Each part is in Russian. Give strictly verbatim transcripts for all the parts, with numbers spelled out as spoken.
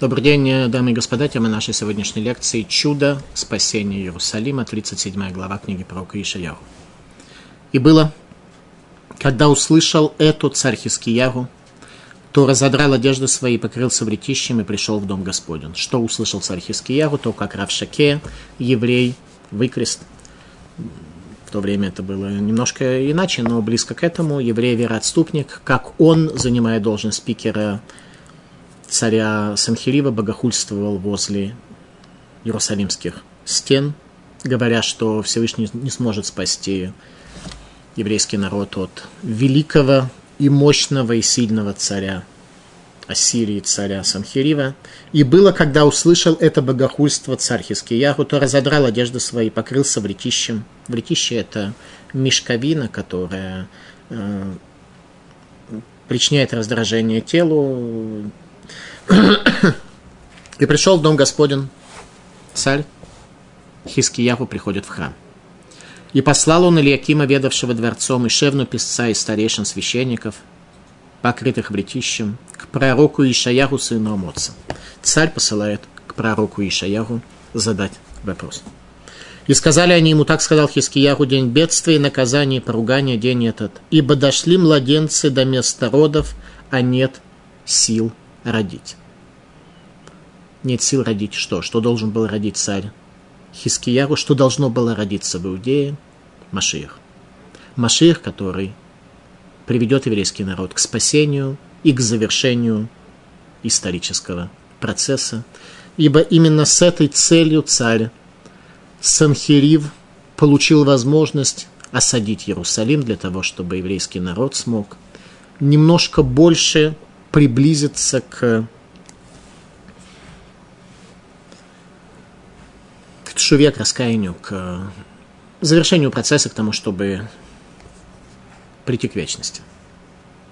Добрый день, дамы и господа. Тема нашей сегодняшней лекции – «Чудо спасения Иерусалима», тридцать седьмая глава книги пророка Йешаяху. «И было, когда услышал эту царь Хискияху, то разодрал одежды свои, покрылся вретищем и пришел в дом Господень». Что услышал царь Хискияху, то как Рав Шакея, еврей, выкрест. В то время это было немножко иначе, но близко к этому. Еврей-вероотступник, как он, занимая должность спикера царя Санхерива, богохульствовал возле иерусалимских стен, говоря, что Всевышний не сможет спасти еврейский народ от великого и мощного и сильного царя Ассирии, царя Санхерива. «И было, когда услышал это богохульство царь Хискияху, то разодрал одежды свои, покрылся вретищем». Вретище – это мешковина, которая э, причиняет раздражение телу. «И пришел в дом Господень». Царь Хискияху приходит в храм. «И послал он Илиакима, ведавшего дворцом, и Шевну, писца, и старейшин священников, покрытых вретищем, к пророку Йешаяху, сыну Амоца». Царь посылает к пророку Йешаяху задать вопрос. «И сказали они ему, так сказал Хискияху, день бедствия, наказания, поругания, день этот. Ибо дошли младенцы до места родов, а нет сил родить». Нет сил родить что? Что должен был родить царь Хискияху? Что должно было родиться в Иудее? Машиах. Машиах, который приведет еврейский народ к спасению и к завершению исторического процесса. Ибо именно с этой целью царь Санхерив получил возможность осадить Иерусалим для того, чтобы еврейский народ смог немножко больше приблизиться к тшуве, к раскаянию, к завершению процесса, к тому, чтобы прийти к вечности.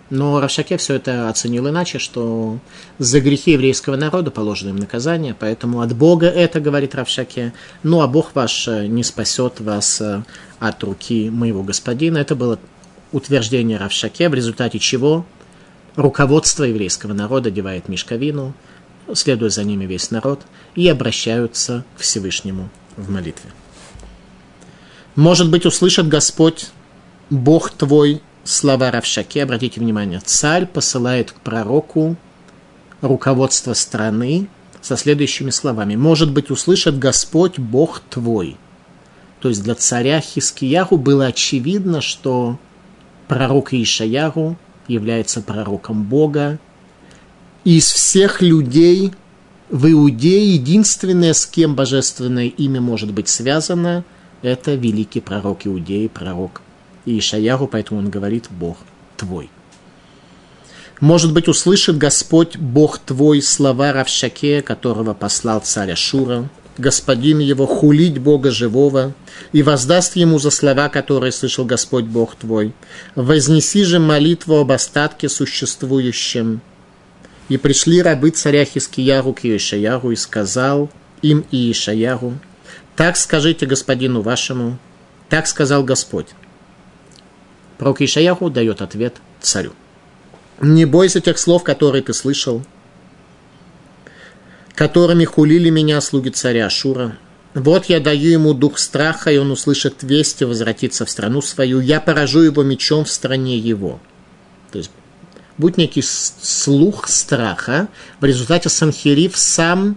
Но Рав Шакея все это оценил иначе, что за грехи еврейского народа положено им наказание, поэтому от Бога это, говорит Рав Шакея, ну а Бог ваш не спасет вас от руки моего господина. Это было утверждение Рав Шакея, в результате чего руководство еврейского народа одевает мешковину, следуя за ними весь народ, и обращаются к Всевышнему в молитве. «Может быть, услышит Господь, Бог твой, слова Рав Шакея». Обратите внимание, царь посылает к пророку руководство страны со следующими словами. «Может быть, услышит Господь, Бог твой». То есть для царя Хискияху было очевидно, что пророк Йешаяху является пророком Бога. Из всех людей в Иудее единственное, с кем божественное имя может быть связано, это великий пророк Иудеи, пророк Йешаяху, поэтому он говорит «Бог твой». «Может быть, услышит Господь, Бог твой, слова Рав Шакея, которого послал царь Ашура, господин его, хулить Бога живого, и воздаст ему за слова, которые слышал Господь Бог твой. Вознеси же молитву об остатке существующем». «И пришли рабы царя Хискияху к Йешаяху, и сказал им Йешаяху, так скажите господину вашему, так сказал Господь». Пророк Йешаяху дает ответ царю. «Не бойся тех слов, которые ты слышал, которыми хулили меня слуги царя Ашура. Вот я даю ему дух страха, и он услышит весть и возвратится в страну свою. Я поражу его мечом в стране его». То есть будет некий слух страха. В результате Санхерив сам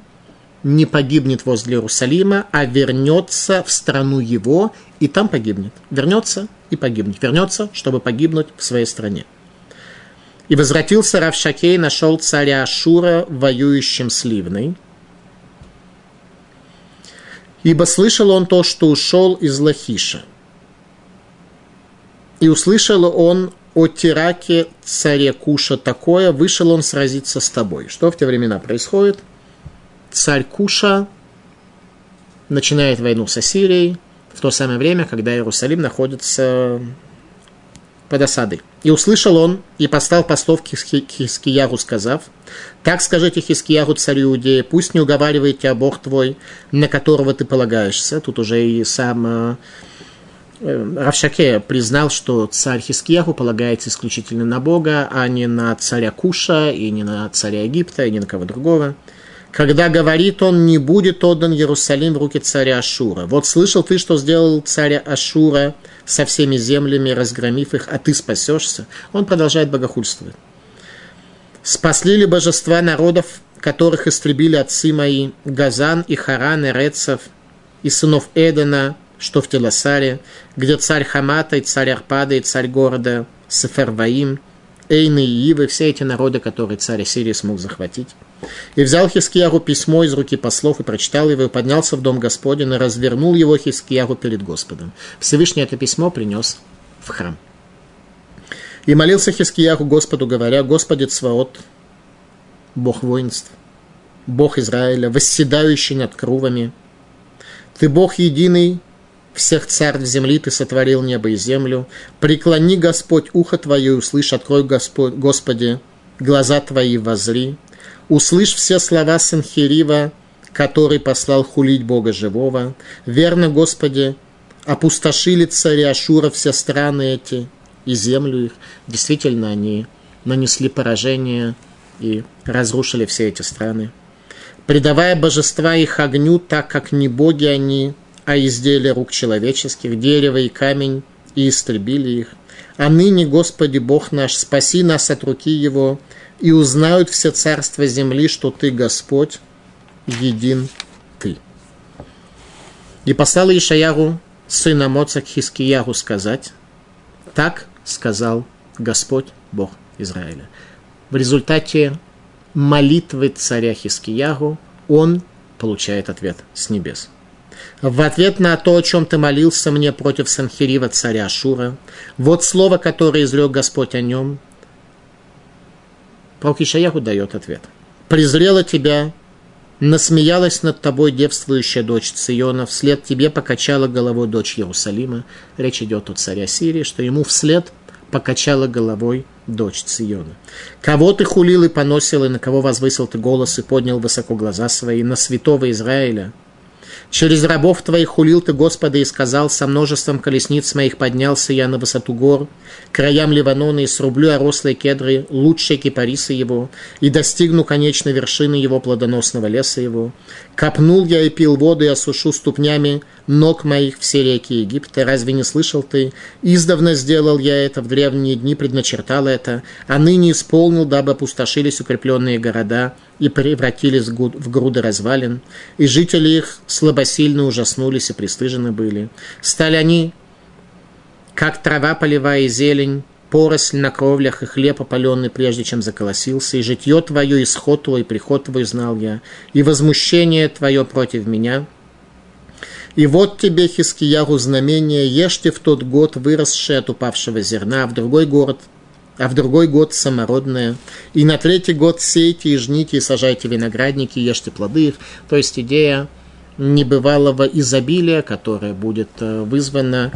не погибнет возле Иерусалима, а вернется в страну его, и там погибнет. Вернется и погибнет. Вернется, чтобы погибнуть в своей стране. «И возвратился Рав Шакея, нашел царя Ашура, воюющим с Ливной. Ибо слышал он то, что ушел из Лахиша. И услышал он о Тираке, царе Куша, такое, вышел он сразиться с тобой». Что в те времена происходит? Царь Куша начинает войну с Ассирией в то самое время, когда Иерусалим находится под осадой. «И услышал он, и послал послов к Хискияху, сказав, так скажите Хискияху, царю Иудеи, пусть не уговаривает тебя Бог твой, на которого ты полагаешься». Тут уже и сам Рав Шакея признал, что царь Хискияху полагается исключительно на Бога, а не на царя Куша, и не на царя Египта, и не на кого другого. когда говорит он, не будет отдан Иерусалим в руки царя Ашура. Вот слышал ты, что сделал царя Ашура со всеми землями, разгромив их, а ты спасешься? Он продолжает богохульствовать. Спасли ли божества народов, которых истребили отцы мои, Газан и Харан и Рецов, и сынов Эдена, что в Теласаре, где царь Хамата и царь Арпада и царь города Сефарваим, Эйны и Ивы, все эти народы, которые царь Ассирии смог захватить. И взял Хискиягу письмо из руки послов и прочитал его, и поднялся в дом Господень, и развернул его Хискиягу перед Господом. Всевышний это письмо принес в храм. И молился Хискиягу Господу, говоря: «Господи Цваот, Бог воинств, Бог Израиля, восседающий над крувами, Ты Бог единый, всех царств земли Ты сотворил небо и землю. Преклони, Господь, ухо Твое, услышь, открой, Господь, Господи, глаза Твои возри. Услышь все слова Сенхерива, который послал хулить Бога живого. Верно, Господи, опустошили царя Ашура все страны эти и землю их». Действительно, они нанесли поражение и разрушили все эти страны. «Предавая божества их огню, так как не боги они, а изделия рук человеческих, дерево и камень, и истребили их. А ныне, Господи, Бог наш, спаси нас от руки его, и узнают все царства земли, что Ты, Господь, един Ты». И послал Ишаяру, сына Амоца, к Хискиягу сказать: «Так сказал Господь, Бог Израиля». В результате молитвы царя Хискиягу он получает ответ с небес. «В ответ на то, о чем ты молился мне против Санхерива, царя Ашура, вот слово, которое изрек Господь о нем». Пророк Ишаяху дает ответ. «Презрела тебя, насмеялась над тобой девствующая дочь Циона, вслед тебе покачала головой дочь Иерусалима». Речь идет о царе Сирии, что ему вслед покачала головой дочь Циона. «Кого ты хулил и поносил, и на кого возвысил ты голос, и поднял высоко глаза свои, на святого Израиля? Через рабов твоих хулил ты Господа и сказал: со множеством колесниц моих поднялся я на высоту гор, к краям Ливанона, и срублю орослые кедры, лучшие кипарисы его, и достигну конечной вершины его плодоносного леса его. Копнул я и пил воду, и осушу ступнями ног моих все реки Египта. Разве не слышал ты? Издавна сделал я это, в древние дни предначертал это, а ныне исполнил, дабы опустошились укрепленные города и превратились в груды развалин, и жители их слабосильно ужаснулись и пристыжены были. Стали они, как трава полевая и зелень, поросль на кровлях и хлеб опаленный, прежде чем заколосился, и житье твое, и сход твой, и приход твой знал я, и возмущение твое против меня. И вот тебе, Хискиягу, знамение: ешьте в тот год выросшее от упавшего зерна, а в другой город а в другой год самородное, и на третий год сейте и жните, и сажайте виноградники, и ешьте плоды их». То есть идея небывалого изобилия, которое будет вызвано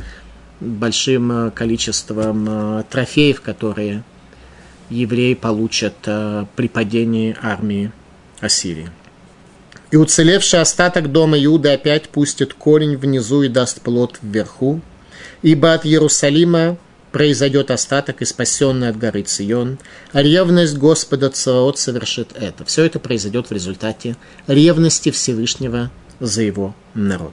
большим количеством трофеев, которые евреи получат при падении армии Ассирии. «И уцелевший остаток дома Иуды опять пустит корень внизу и даст плод вверху, ибо от Иерусалима произойдет остаток, и спасенный от горы Цион, а ревность Господа Цаваот совершит это». Все это произойдет в результате ревности Всевышнего за его народ.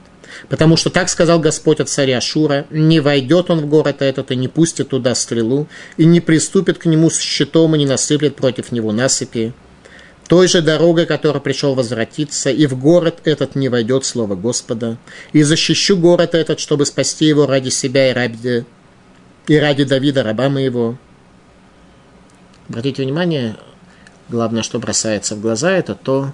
«Потому что так сказал Господь от царя Ашура: не войдет он в город этот, и не пустит туда стрелу, и не приступит к нему с щитом, и не насыплет против него насыпи. Той же дорогой, которой пришел возвратиться, и в город этот не войдет слово Господа. И защищу город этот, чтобы спасти его ради себя и ради И ради Давида, раба моего». Обратите внимание, главное, что бросается в глаза, это то,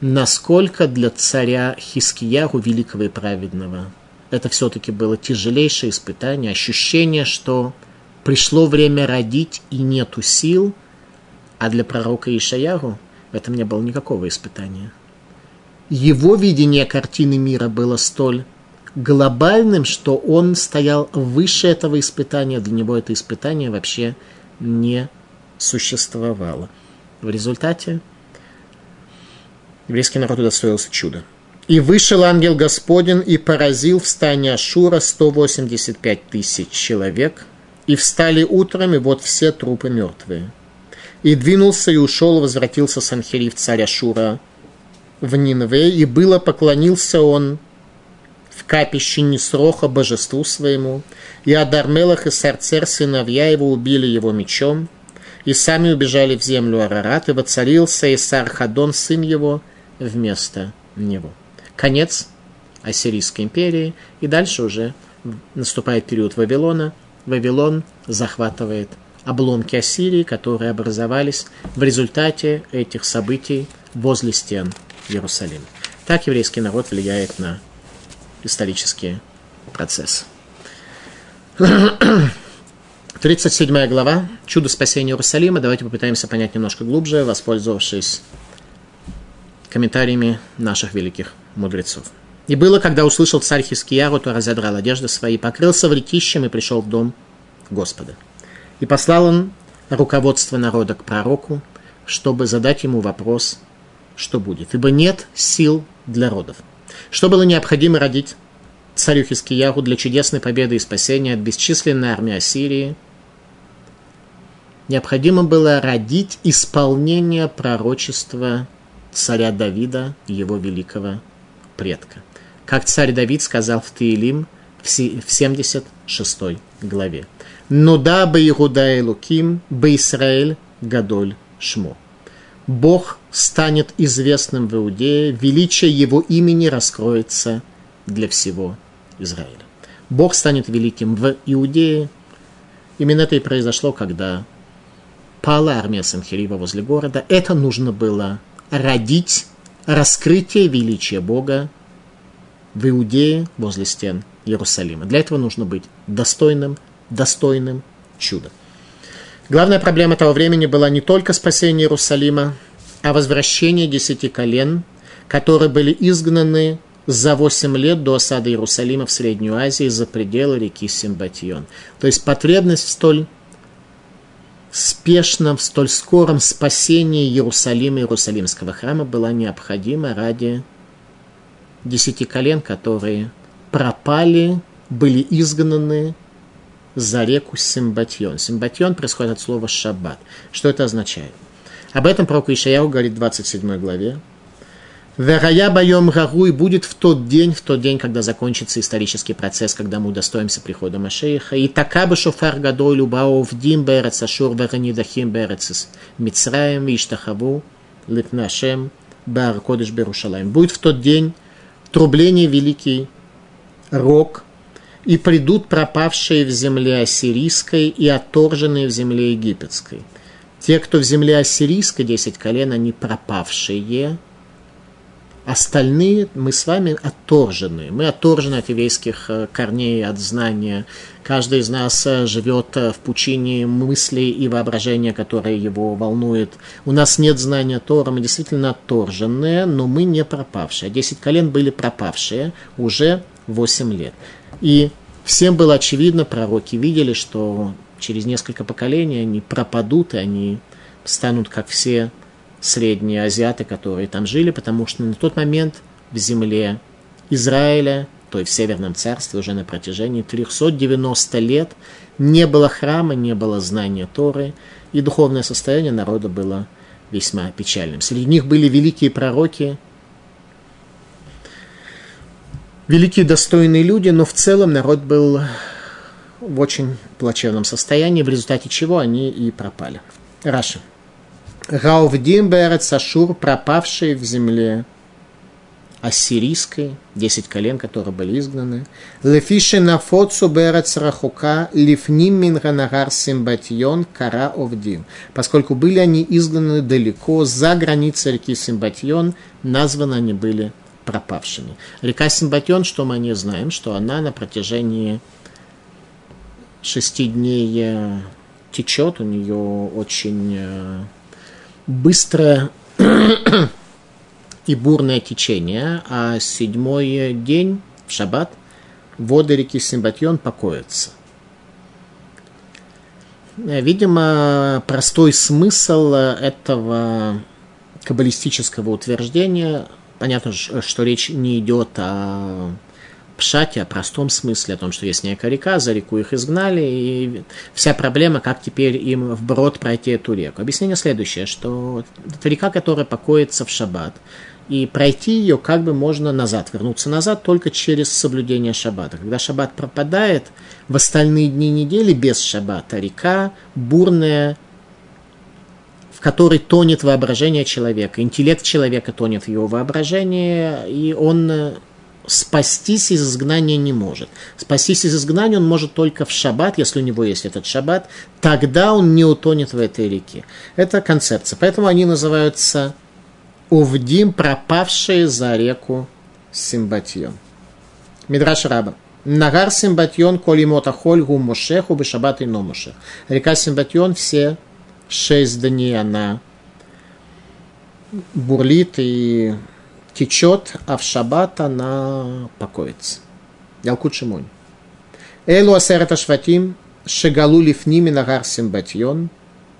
насколько для царя Хискиягу, великого и праведного, это все-таки было тяжелейшее испытание, ощущение, что пришло время родить и нету сил, а для пророка Ишаяру в этом не было никакого испытания. Его видение картины мира было столь глобальным, что он стоял выше этого испытания, для него это испытание вообще не существовало. В результате еврейский народ удостоился чуда. «И вышел ангел Господень и поразил в стане Ашура сто восемьдесят пять тысяч человек, и встали утром, и вот все трупы мертвые. И двинулся и ушел, возвратился Санхерив царь Ашура в Нинве, и было поклонился он в капище Нисроха божеству своему, и Адармелах и Сарцер, сыновья его, убили его мечом, и сами убежали в землю Арарат, и воцарился Эсархадон, сын его, вместо него. Конец Ассирийской империи, и дальше уже наступает период Вавилона. Вавилон захватывает обломки Ассирии, которые образовались в результате этих событий возле стен Иерусалима. Так еврейский народ влияет на исторические процессы. тридцать седьмая глава. Чудо спасения Иерусалима. Давайте попытаемся понять немножко глубже, воспользовавшись комментариями наших великих мудрецов. «И было, когда услышал царь Хискияру, то разодрал одежды свои, покрылся вретищем и пришел в дом Господа. И послал он руководство народа к пророку, чтобы задать ему вопрос, что будет. Ибо нет сил для родов. Что было необходимо родить царю Хискияру для чудесной победы и спасения от бесчисленной армии Ассирии? Необходимо было родить исполнение пророчества царя Давида, его великого предка. Как царь Давид сказал в Таилим в семьдесят шестой главе. «Ну да, Бейгуда Элуким, Бейсраэль Гадоль Шмо». Бог станет известным в Иудее, величие его имени раскроется для всего Израиля. Бог станет великим в Иудее. Именно это и произошло, когда пала армия Санхерива возле города. Это нужно было родить раскрытие величия Бога в Иудее возле стен Иерусалима. Для этого нужно быть достойным, достойным чуда. Главная проблема того времени была не только спасение Иерусалима, а возвращение десяти колен, которые были изгнаны за восемь лет до осады Иерусалима в Среднюю Азию за пределы реки Симбатион. То есть потребность в столь спешном, в столь скором спасении Иерусалима, Иерусалимского храма была необходима ради десяти колен, которые пропали, были изгнаны за реку Симбатион. Симбатион происходит от слова «шаббат». Что это означает? Об этом пророк Ишаяу говорит в двадцать седьмой главе. «Верая боем гаруй» будет в тот день, в тот день, когда закончится исторический процесс, когда мы удостоимся прихода Машиаха. «И такабы шофар гадой любао вдим бэрец ашур веранидахим бэрец мицраем иштахаву липнашем бар кодыш берушалаем». Будет в тот день трубление великий рог, и придут пропавшие в земле ассирийской и отторженные в земле египетской. Те, кто в земле ассирийской, десять колен, они пропавшие. Остальные мы с вами отторжены. Мы отторжены от еврейских корней, от знания. Каждый из нас живет в пучине мыслей и воображения, которое его волнует. У нас нет знания Тора, мы действительно отторженные, но мы не пропавшие. Десять колен были пропавшие уже восемь лет. И всем было очевидно, пророки видели, что через несколько поколений они пропадут, и они станут как все средние азиаты, которые там жили, потому что на тот момент в земле Израиля, то есть в Северном царстве, уже на протяжении триста девяносто лет не было храма, не было знания Торы, и духовное состояние народа было весьма печальным. Среди них были великие пророки, великие достойные люди, но в целом народ был в очень плачевном состоянии, в результате чего они и пропали. Раши. Раувдим Берец Ашур, пропавшие в земле ассирийской, десять колен, которые были изгнаны. Лефиши нафоцу Берец Рахука, лифним минранагар Симбатьон, кара овдим. Поскольку были они изгнаны далеко, за границей реки Симбатьон, названы они были пропавшими. Река Симбатьон, что мы не знаем, что она на протяжении шести дней течет, у нее очень быстрое и бурное течение, а седьмой день, в шаббат, воды реки Симбатьон покоятся. Видимо, простой смысл этого каббалистического утверждения, понятно, что речь не идет о пшате, о простом смысле, о том, что есть некая река, за реку их изгнали, и вся проблема, как теперь им вброд пройти эту реку. Объяснение следующее, что это река, которая покоится в шаббат, и пройти ее как бы можно назад, вернуться назад только через соблюдение шаббата. Когда шаббат пропадает, в остальные дни недели без шаббата река бурная, в которой тонет воображение человека, интеллект человека тонет в его воображении, и он спастись из изгнания не может. Спастись из изгнания он может только в шаббат, если у него есть этот шаббат, тогда он не утонет в этой реке. Это концепция. Поэтому они называются овдим, пропавшие за реку Симбатьон. Мидраш Раба. Нагар Симбатьон, колимота хольгу мошеху, бешаббат и номошех. Река Симбатьон все шесть дней она бурлит и течет, а в шаббат она покоится. Ялкут Шимон. Элу асерет ашватим, шегалу лифними нагар Симбатьон,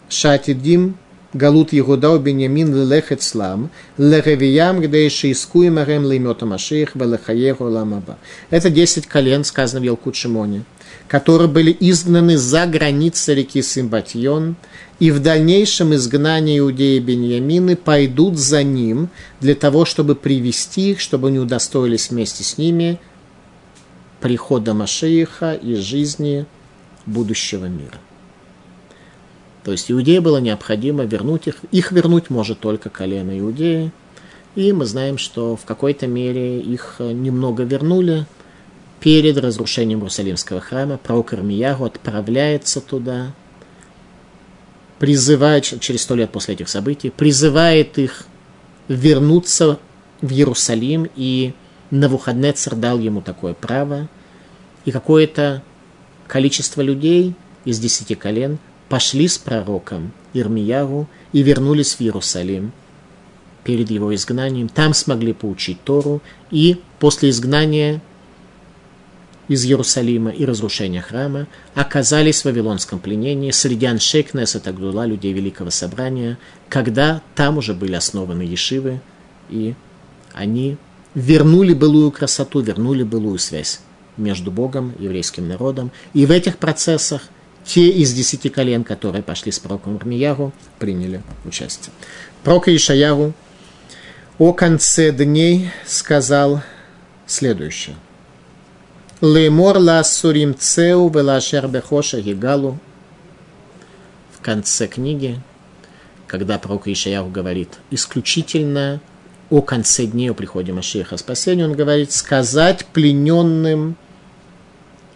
шатидим, галут Егуда у Беньямин лелех эцлам, леревиям, где шиискуем арем леймёта машиих, велехаех оламаба. Это десять колен, сказано в Ялкут Шимоне, которые были изгнаны за границы реки Симбатьон, и в дальнейшем изгнание Иудеи и Беньямины пойдут за ним для того, чтобы привести их, чтобы они удостоились вместе с ними прихода Машииха и жизни будущего мира. То есть иудеям было необходимо вернуть их. Их вернуть может только колено Иудеи. И мы знаем, что в какой-то мере их немного вернули. Перед разрушением Иерусалимского храма пророк Ирмеяу отправляется туда, призывает, через сто лет после этих событий, призывает их вернуться в Иерусалим, и Навуходнецер дал ему такое право. И какое-то количество людей из десяти колен пошли с пророком Ирмеяу и вернулись в Иерусалим перед его изгнанием. Там смогли поучить Тору, и после изгнания из Иерусалима и разрушения храма оказались в вавилонском пленении среди аншей кнессет Агдула, людей Великого Собрания, когда там уже были основаны ешивы, и они вернули былую красоту, вернули былую связь между Богом и еврейским народом. И в этих процессах те из десяти колен, которые пошли с пророком Ирмеяу, приняли участие. Пророк Йешаяу о конце дней сказал следующее. «Леймор лассурим цеу велашер бехоша гигалу». В конце книги, когда пророк Йешаяу говорит исключительно о конце дней, о приходе Машиаха о спасении, он говорит «сказать плененным,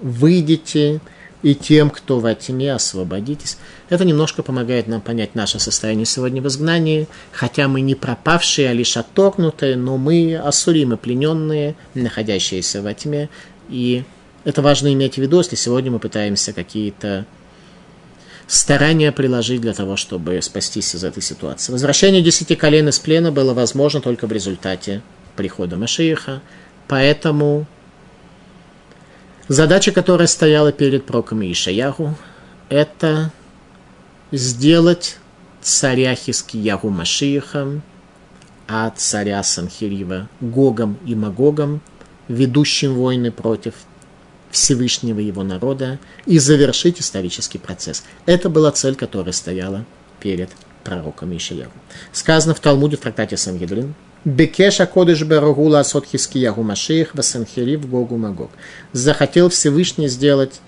выйдите, и тем, кто во тьме, освободитесь». Это немножко помогает нам понять наше состояние сегодня в изгнании. Хотя мы не пропавшие, а лишь отторгнутые, но мы ассуримы, плененные, находящиеся во тьме. И это важно иметь в виду, если сегодня мы пытаемся какие-то старания приложить для того, чтобы спастись из этой ситуации. Возвращение десяти колен из плена было возможно только в результате прихода Машиаха. Поэтому задача, которая стояла перед пророком Йешаяу, это сделать царя Хискияху Машиахом, а царя Санхерива Гогом и Магогом, ведущим войны против Всевышнего его народа, и завершить исторический процесс. Это была цель, которая стояла перед пророком Йешаяу. Сказано в Талмуде в трактате Сангедрин, «Бекеша кодыш барагу ласот Хискияху Машиих васанхерив Гогу Магог». Захотел Всевышний сделать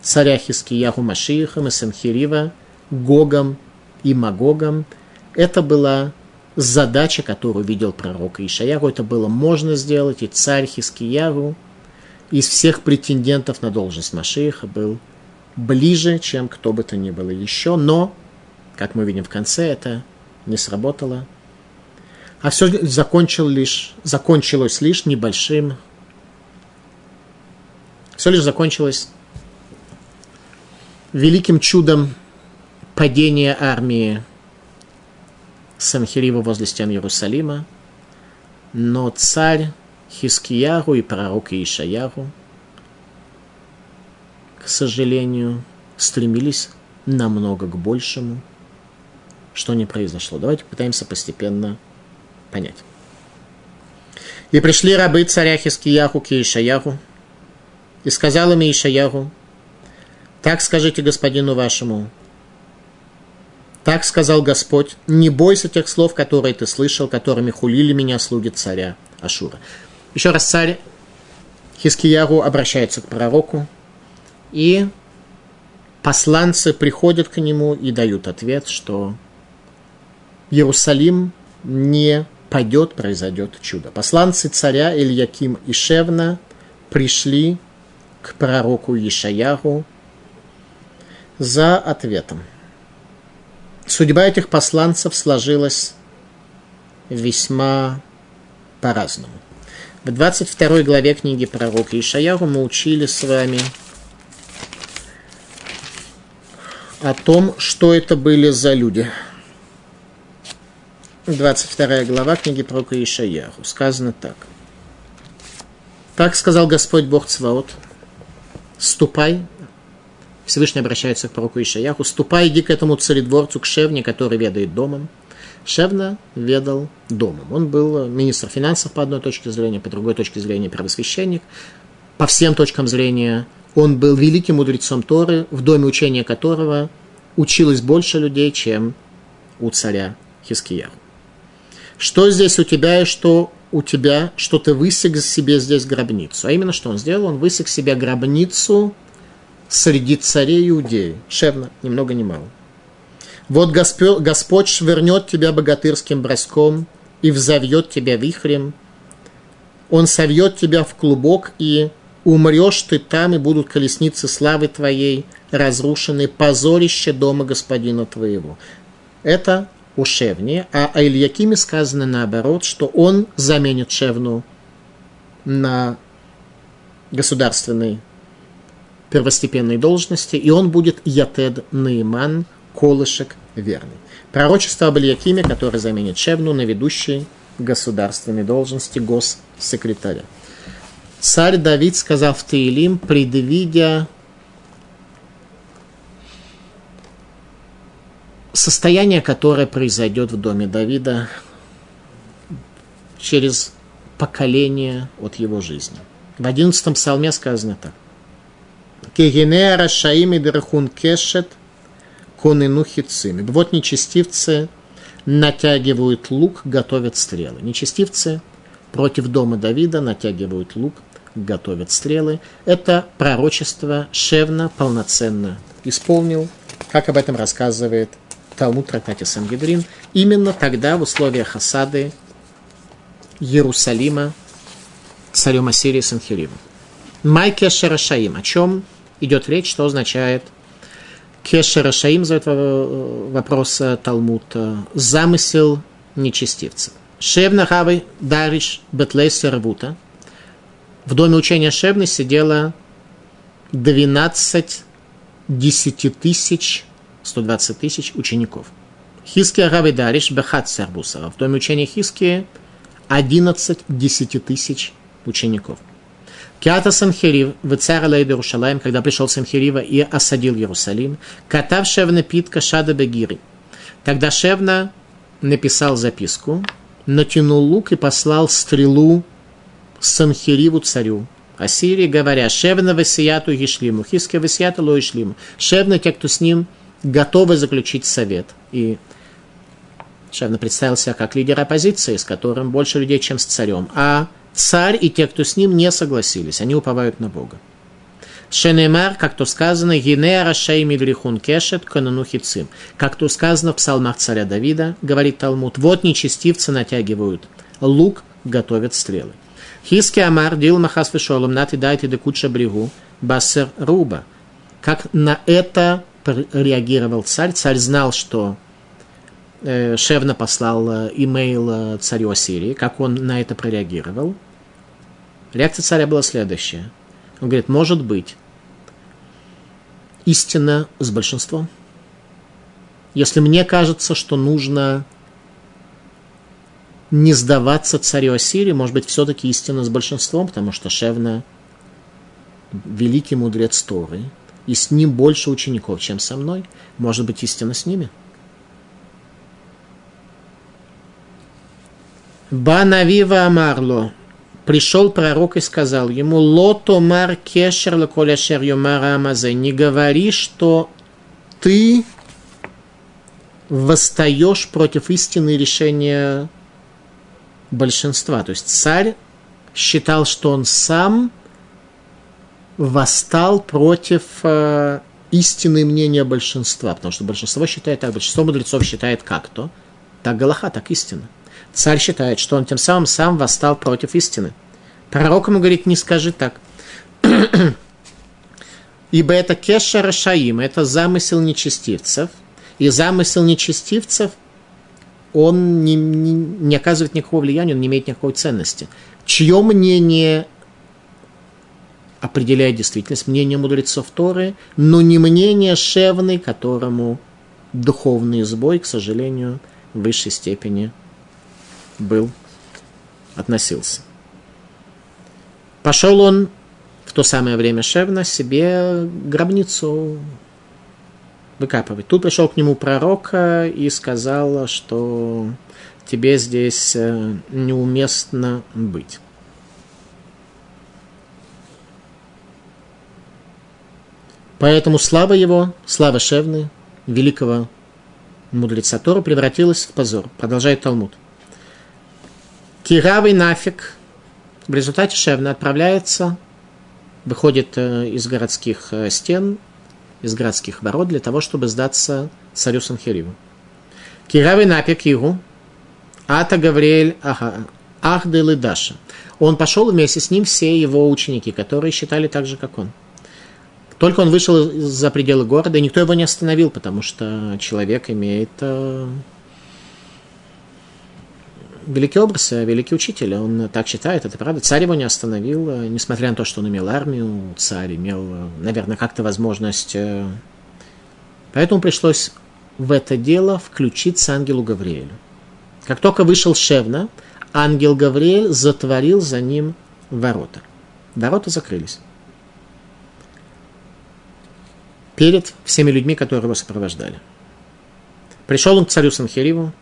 царя Хискияху Машиихом и Санхерива Гогом и Магогом. Это была задача, которую видел пророк Йешаяу. Это было можно сделать, и царь Хискияху из всех претендентов на должность Машииха был ближе, чем кто бы то ни было еще. Но, как мы видим в конце, это не сработало. А все закончил лишь, закончилось лишь небольшим, все лишь закончилось великим чудом падения армии Санхерива возле стен Иерусалима, но царь Хискияху и пророк Йешаяу, к сожалению, стремились намного к большему, что не произошло. Давайте попытаемся постепенно понять. И пришли рабы царя Хискияху к Иешаяху, и сказал им Иешаяху: так скажите господину вашему, так сказал Господь, не бойся тех слов, которые ты слышал, которыми хулили меня слуги царя Ашура. Еще раз царь Хискияху обращается к пророку, и посланцы приходят к нему и дают ответ, что Иерусалим не падет, произойдет чудо. Посланцы царя Эльяким и Шевна пришли к пророку Иешаяху за ответом. Судьба этих посланцев сложилась весьма по-разному. В двадцать второй главе книги пророка Иешаяху мы учили с вами о том, что это были за люди. двадцать вторая глава книги пророка Иешаяху. Сказано так. Так сказал Господь Бог Цваот: ступай, Всевышний обращается к пророку Иешаяху, ступай, иди к этому царедворцу, к Шевне, который ведает домом. Шевна ведал домом. Он был министр финансов по одной точке зрения, по другой точке зрения первосвященник. По всем точкам зрения он был великим мудрецом Торы, в доме учения которого училось больше людей, чем у царя Хискияху. Что здесь у тебя и что у тебя, что ты высек себе здесь гробницу? А именно, что он сделал? Он высек себе гробницу среди царей Иудеи. Шевна, ни много ни мало. Вот Господь, Господь швырнет тебя богатырским броском и взовьет тебя вихрем. Он совьет тебя в клубок, и умрешь ты там, и будут колесницы славы твоей разрушены, позорище дома господина твоего. Это у Шевни, а о Эльякиме сказано наоборот, что он заменит Шевну на государственной первостепенной должности, и он будет Ятед Наиман, колышек верный. Пророчество об Эльякиме, который заменит Шевну на ведущей государственной должности госсекретаря. Царь Давид сказал в Таилим, предвидя состояние, которое произойдет в доме Давида через поколение от его жизни. В одиннадцатом псалме сказано так. «Кегене рашаим и дырхун кешет конену хицим». Вот нечестивцы натягивают лук, готовят стрелы. Нечестивцы против дома Давида натягивают лук, готовят стрелы. Это пророчество Шевна полноценно исполнил, как об этом рассказывает Талмуд, трактате Сангедрин. Именно тогда, в условиях осады Иерусалима, царем Ассирии Санхеривом. Май кешер ашаим. О чем идет речь, что означает кешер ашаим, за этого вопроса Талмуд, замысел нечестивца. Шевна хавы дариш бетлей сервута. В доме учения Шевны сидело двенадцать десяти тысяч сто двадцать тысяч учеников. Хиския Рави Дариш Бехат Сербусова. В доме учения Хискии одиннадцать десяти тысяч учеников. Киата Санхерив, Вецара Лейда Рушалаем, когда пришел Санхерива и осадил Иерусалим, Катав Шевна Питка Шада Бегири. Тогда Шевна написал записку, натянул лук и послал стрелу Санхериву царю Ассирии, говоря: Шевна Васияту Ешлиму, Хиския Васияту Ло Ешлиму. Шевна, те, кто с ним готовы заключить совет. И Шевна представил себя как лидер оппозиции, с которым больше людей, чем с царем. А царь и те, кто с ним, не согласились. Они уповают на Бога. Шенемар, как то сказано, «Гинея рашей мидрихун кешет канану хицим». Как то сказано в псалмах царя Давида, говорит Талмуд, «Вот нечестивцы натягивают лук, готовят стрелы». «Хиски амар дил махас вешолом нати дайте декуча бригу басер руба». Как на это реагировал царь. Царь знал, что Шевна послал имейл царю Ассирии. Как он на это прореагировал? Реакция царя была следующая. Он говорит, может быть, истина с большинством. Если мне кажется, что нужно не сдаваться царю Ассирии, может быть, все-таки истина с большинством, потому что Шевна великий мудрец Торы, и с ним больше учеников, чем со мной, может быть, истина с ними. Банавива Амарло Пришел пророк и сказал ему: «Лотомар кешер лаколя шер юмара амазе». Не говори, что ты восстаешь против истины и решения большинства. То есть царь считал, что он сам восстал против э, истины мнения большинства, потому что большинство считает так, большинство мудрецов считает как-то. Так галаха, так истина. Царь считает, что он тем самым сам восстал против истины. Пророк ему говорит: не скажи так. Ибо это кеша рашаим, это замысел нечестивцев. И замысел нечестивцев, он не, не, не оказывает никакого влияния, он не имеет никакой ценности. Чье мнение определяет действительность? Мнение мудрецов Торы, но не мнение Шевны, которому духовный сбой, к сожалению, в высшей степени был, относился. Пошел он в то самое время Шевна себе гробницу выкапывать. Тут пришел к нему пророк и сказал, что тебе здесь неуместно быть. Поэтому слава его, слава Шевны, великого мудреца Торы, превратилась в позор. Продолжает Талмуд. Киравый нафиг. В результате Шевна отправляется, выходит из городских стен, из городских ворот, для того, чтобы сдаться царю Санхериву. Киравый нафиг его. Ата Гавриэль Ага. Ахдел и Даша. Он пошел вместе с ним все его ученики, которые считали так же, как он. Только он вышел за пределы города, и никто его не остановил, потому что человек имеет э, великий образ, великий учитель. Он так считает, это правда. Царь его не остановил, несмотря на то, что он имел армию, царь имел, наверное, как-то возможность. Э, поэтому пришлось в это дело включиться ангелу Гавриэлю. Как только вышел Шевна, ангел Гавриэль затворил за ним ворота. Ворота закрылись перед всеми людьми, которые его сопровождали. Пришел он к царю Санхериву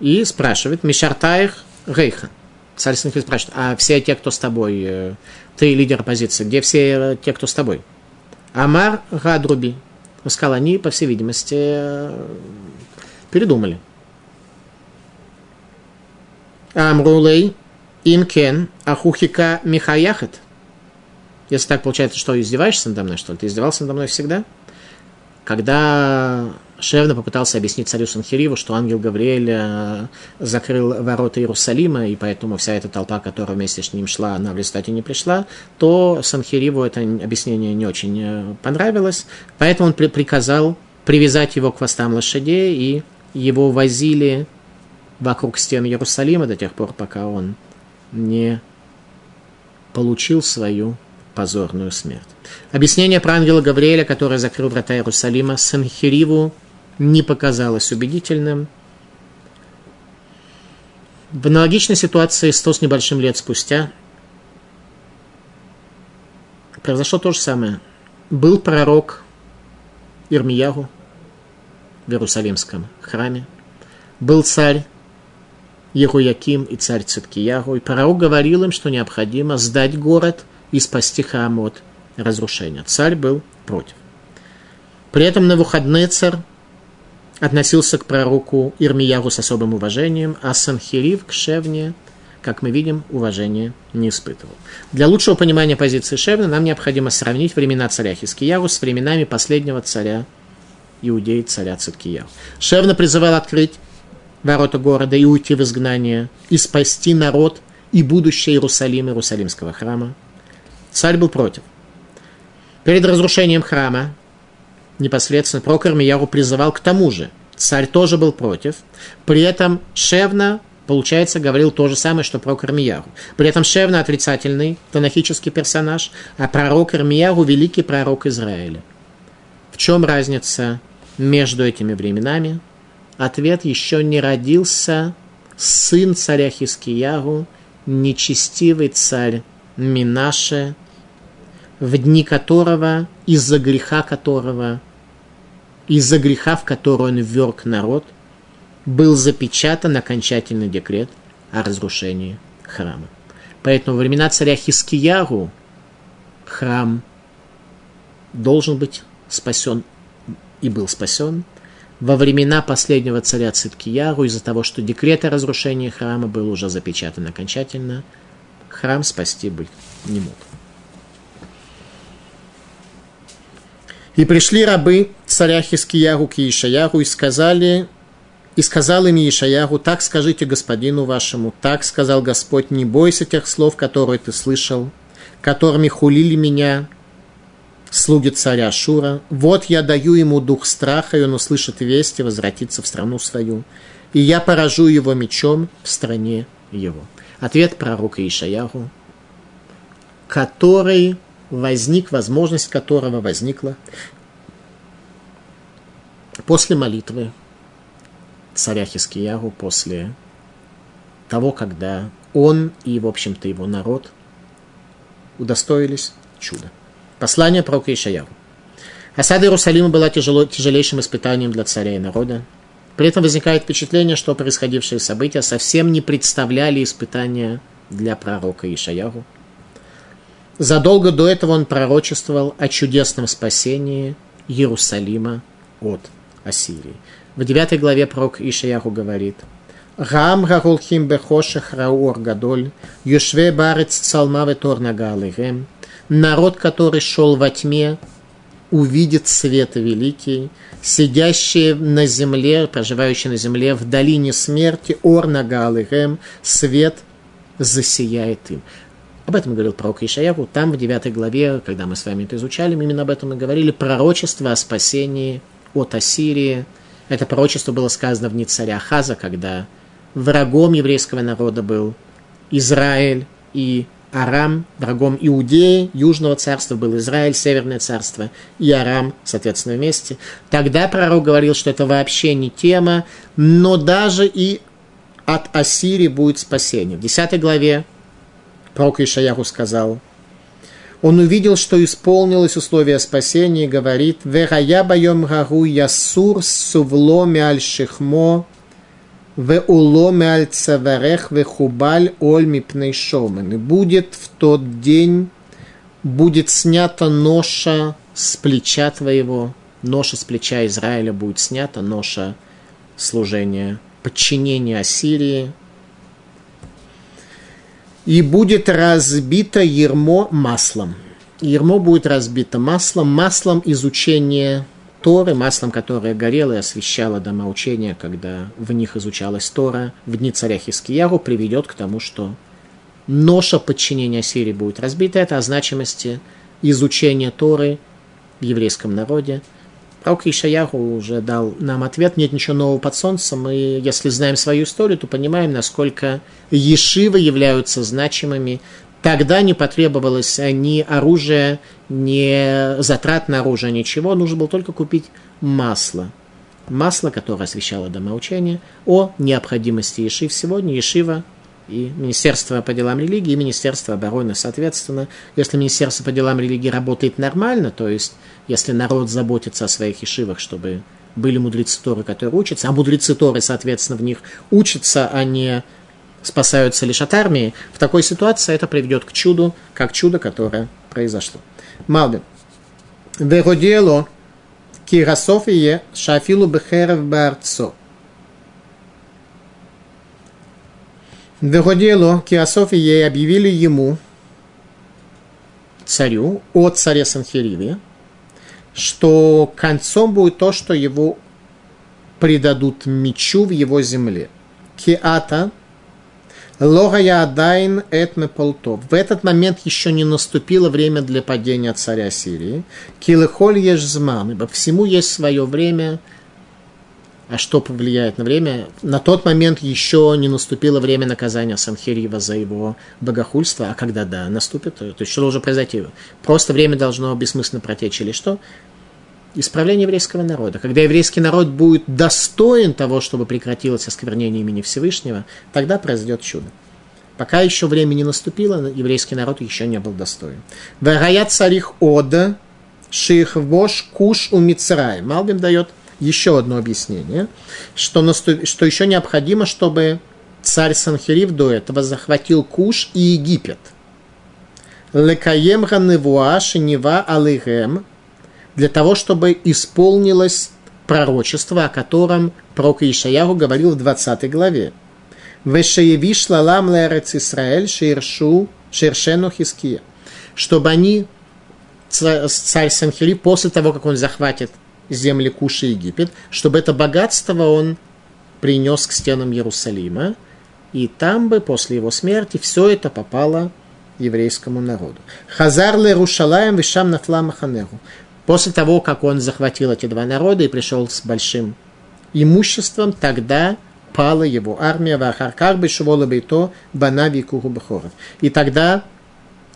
и спрашивает: «Мишартаих рейха». Царь Санхерив спрашивает: а все те, кто с тобой, ты лидер оппозиции, где все те, кто с тобой? Амар Гадруби. Он сказал: они, по всей видимости, передумали. Амрулей инкен ахухика михаяхет. Если так получается, что издеваешься надо мной, что ли? Ты издевался надо мной всегда? Когда Шевна попытался объяснить царю Санхериву, что ангел Гавриэль закрыл ворота Иерусалима, и поэтому вся эта толпа, которая вместе с ним шла, она в результате не пришла, то Санхериву это объяснение не очень понравилось, поэтому он при- приказал привязать его к хвостам лошадей, и его возили вокруг стен Иерусалима до тех пор, пока он не получил свою позорную смерть. Объяснение про ангела Гавриэля, который закрыл врата Иерусалима, Санхериву не показалось убедительным. В аналогичной ситуации сто с небольшим лет спустя произошло то же самое. Был пророк Ирмияху в Иерусалимском храме, был царь Ехояким и царь Цидкияху, и пророк говорил им, что необходимо сдать город и спасти храм от разрушения. Царь был против. При этом Навуходнецер относился к пророку Ирмияху с особым уважением, а Санхерив к Шевне, как мы видим, уважения не испытывал. Для лучшего понимания позиции Шевны нам необходимо сравнить времена царя Хискияху с временами последнего царя Иудеи, царя Цидкияху. Шевна призывал открыть ворота города и уйти в изгнание, и спасти народ и будущее Иерусалима, Иерусалимского храма. Царь был против. Перед разрушением храма непосредственно пророк Ирмияху призывал к тому же. Царь тоже был против. При этом Шевна, получается, говорил то же самое, что пророк Ирмияху. При этом Шевна отрицательный, танахический персонаж, а пророк Ирмияху – великий пророк Израиля. В чем разница между этими временами? Ответ: еще не родился сын царя Хискияху, нечестивый царь Минаше, в дни которого, из-за греха которого, из-за греха, в который он вверг народ, был запечатан окончательный декрет о разрушении храма. Поэтому во времена царя Хискиягу храм должен быть спасен и был спасен. Во времена последнего царя Цидкиягу из-за того, что декрет о разрушении храма был уже запечатан окончательно, храм спасти быть не мог. И пришли рабы царя Хискиягу к Иешаягу и сказали, и сказал им Иешаягу: так скажите господину вашему, так сказал Господь, не бойся тех слов, которые ты слышал, которыми хулили меня слуги царя Шура. Вот я даю ему дух страха, и он услышит весть и возвратится в страну свою. И я поражу его мечом в стране его. Ответ пророка Иешаягу, который возник, возможность которого возникла после молитвы царя Хискиягу, после того, когда он и, в общем-то, его народ удостоились чуда. Послание пророка Иешаягу. Осада Иерусалима была тяжело, тяжелейшим испытанием для царя и народа. При этом возникает впечатление, что происходившие события совсем не представляли испытания для пророка Иешаягу. Задолго до этого он пророчествовал о чудесном спасении Иерусалима от Ассирии. В девятой главе пророк Иешаягу говорит: «Раам гаролхим бехошех раор гадоль, юшве барец цалмаве торнага алэгэм». Народ, который шел во тьме, увидит свет великий, сидящие на земле, проживающие на земле в долине смерти, Орнагалыгэм, свет засияет им. Об этом говорил пророк Иешаягу. Там в девятой главе, когда мы с вами это изучали, именно об этом мы говорили. Пророчество о спасении от Ассирии. Это пророчество было сказано в дни царя Ахаза, когда врагом еврейского народа был Израиль и Арам, врагом Иудеи, Южного царства, был Израиль, Северное царство, и Арам, соответственно, вместе. Тогда пророк говорил, что это вообще не тема, но даже и от Ассирии будет спасение. В десятой главе пророк Иешаягу сказал, он увидел, что исполнилось условие спасения, и говорит: «Верая байом гару ясур сувло мяль шихмо». Будет в тот день, будет снята ноша с плеча твоего, ноша с плеча Израиля будет снята, ноша служения, подчинения Ассирии. И будет разбито ярмо маслом. Ярмо будет разбито маслом, маслом изучения Торы, маслом, которое горело и освещало дома учения, когда в них изучалась Тора, в дни царя Хискиягу, приведет к тому, что ноша подчинения Ассирии будет разбита. Это о значимости изучения Торы в еврейском народе. Пророк Иешаягу уже дал нам ответ: нет ничего нового под солнцем. Мы, если знаем свою историю, то понимаем, насколько ешивы являются значимыми. Тогда не потребовалось ни оружия, ни затрат на оружие, ничего. Нужно было только купить масло. Масло, которое освещало дома учения, о необходимости ешив сегодня. Ешива и Министерство по делам религии, и Министерство обороны, соответственно. Если Министерство по делам религии работает нормально, то есть если народ заботится о своих ешивах, чтобы были мудрецы Торы, которые учатся, а мудрецы Торы, соответственно, в них учатся, а не спасаются лишь от армии, в такой ситуации это приведет к чуду, как чудо, которое произошло. Малбин. Веродело кирасофие шафилу бехерев барцо. Веродело кирасофие объявили ему, царю, от царя Санхериве, что концом будет то, что его предадут мечу в его земле. Киата Логая адайн этме полтов. В этот момент еще не наступило время для падения царя Сирии. Килыхоль еш зман, ибо всему есть свое время. А что повлияет на время? На тот момент еще не наступило время наказания Санхерива за его богохульство. А когда, да, наступит, то есть что должно произойти? Просто время должно бессмысленно протечь или что? Исправление еврейского народа. Когда еврейский народ будет достоин того, чтобы прекратилось осквернение имени Всевышнего, тогда произойдет чудо. Пока еще время не наступило, еврейский народ еще не был достоин. Варая царих ода, шихвош куш у мицрай. Малбим дает еще одно объяснение, что, наступ... что еще необходимо, чтобы Царь Санхерив до этого захватил Куш и Египет. Лекаем ганевуа шенева алыгэм, для того, чтобы исполнилось пророчество, о котором пророк Йешаяху говорил в двадцатой главе. Вешееви шлалам лэрец Исраэль шеиршу шеиршену Хиския. Чтобы они, царь Санхерив, после того, как он захватит земли Куш и Египет, чтобы это богатство он принес к стенам Иерусалима, и там бы после его смерти все это попало еврейскому народу. Хазар ле Рушалаем вишам нафла маханеху. После того, как он захватил эти два народа и пришел с большим имуществом, тогда пала его армия вахаркар бешувола бейто банави куху бахоров. И тогда,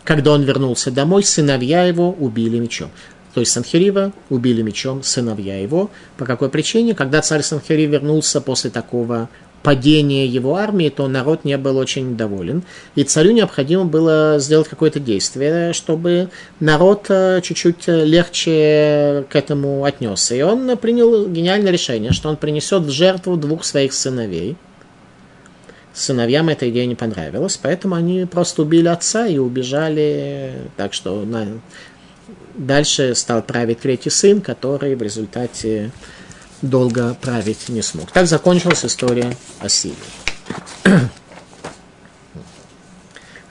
когда он вернулся домой, сыновья его убили мечом. То есть Санхерива убили мечом сыновья его. По какой причине? Когда царь Санхерив вернулся после такого падения его армии, то народ не был очень доволен. И царю необходимо было сделать какое-то действие, чтобы народ чуть-чуть легче к этому отнесся. И он принял гениальное решение, что он принесет в жертву двух своих сыновей. Сыновьям эта идея не понравилась, поэтому они просто убили отца и убежали. Так что... Дальше стал править третий сын, который в результате долго править не смог. Так закончилась история Ассирии.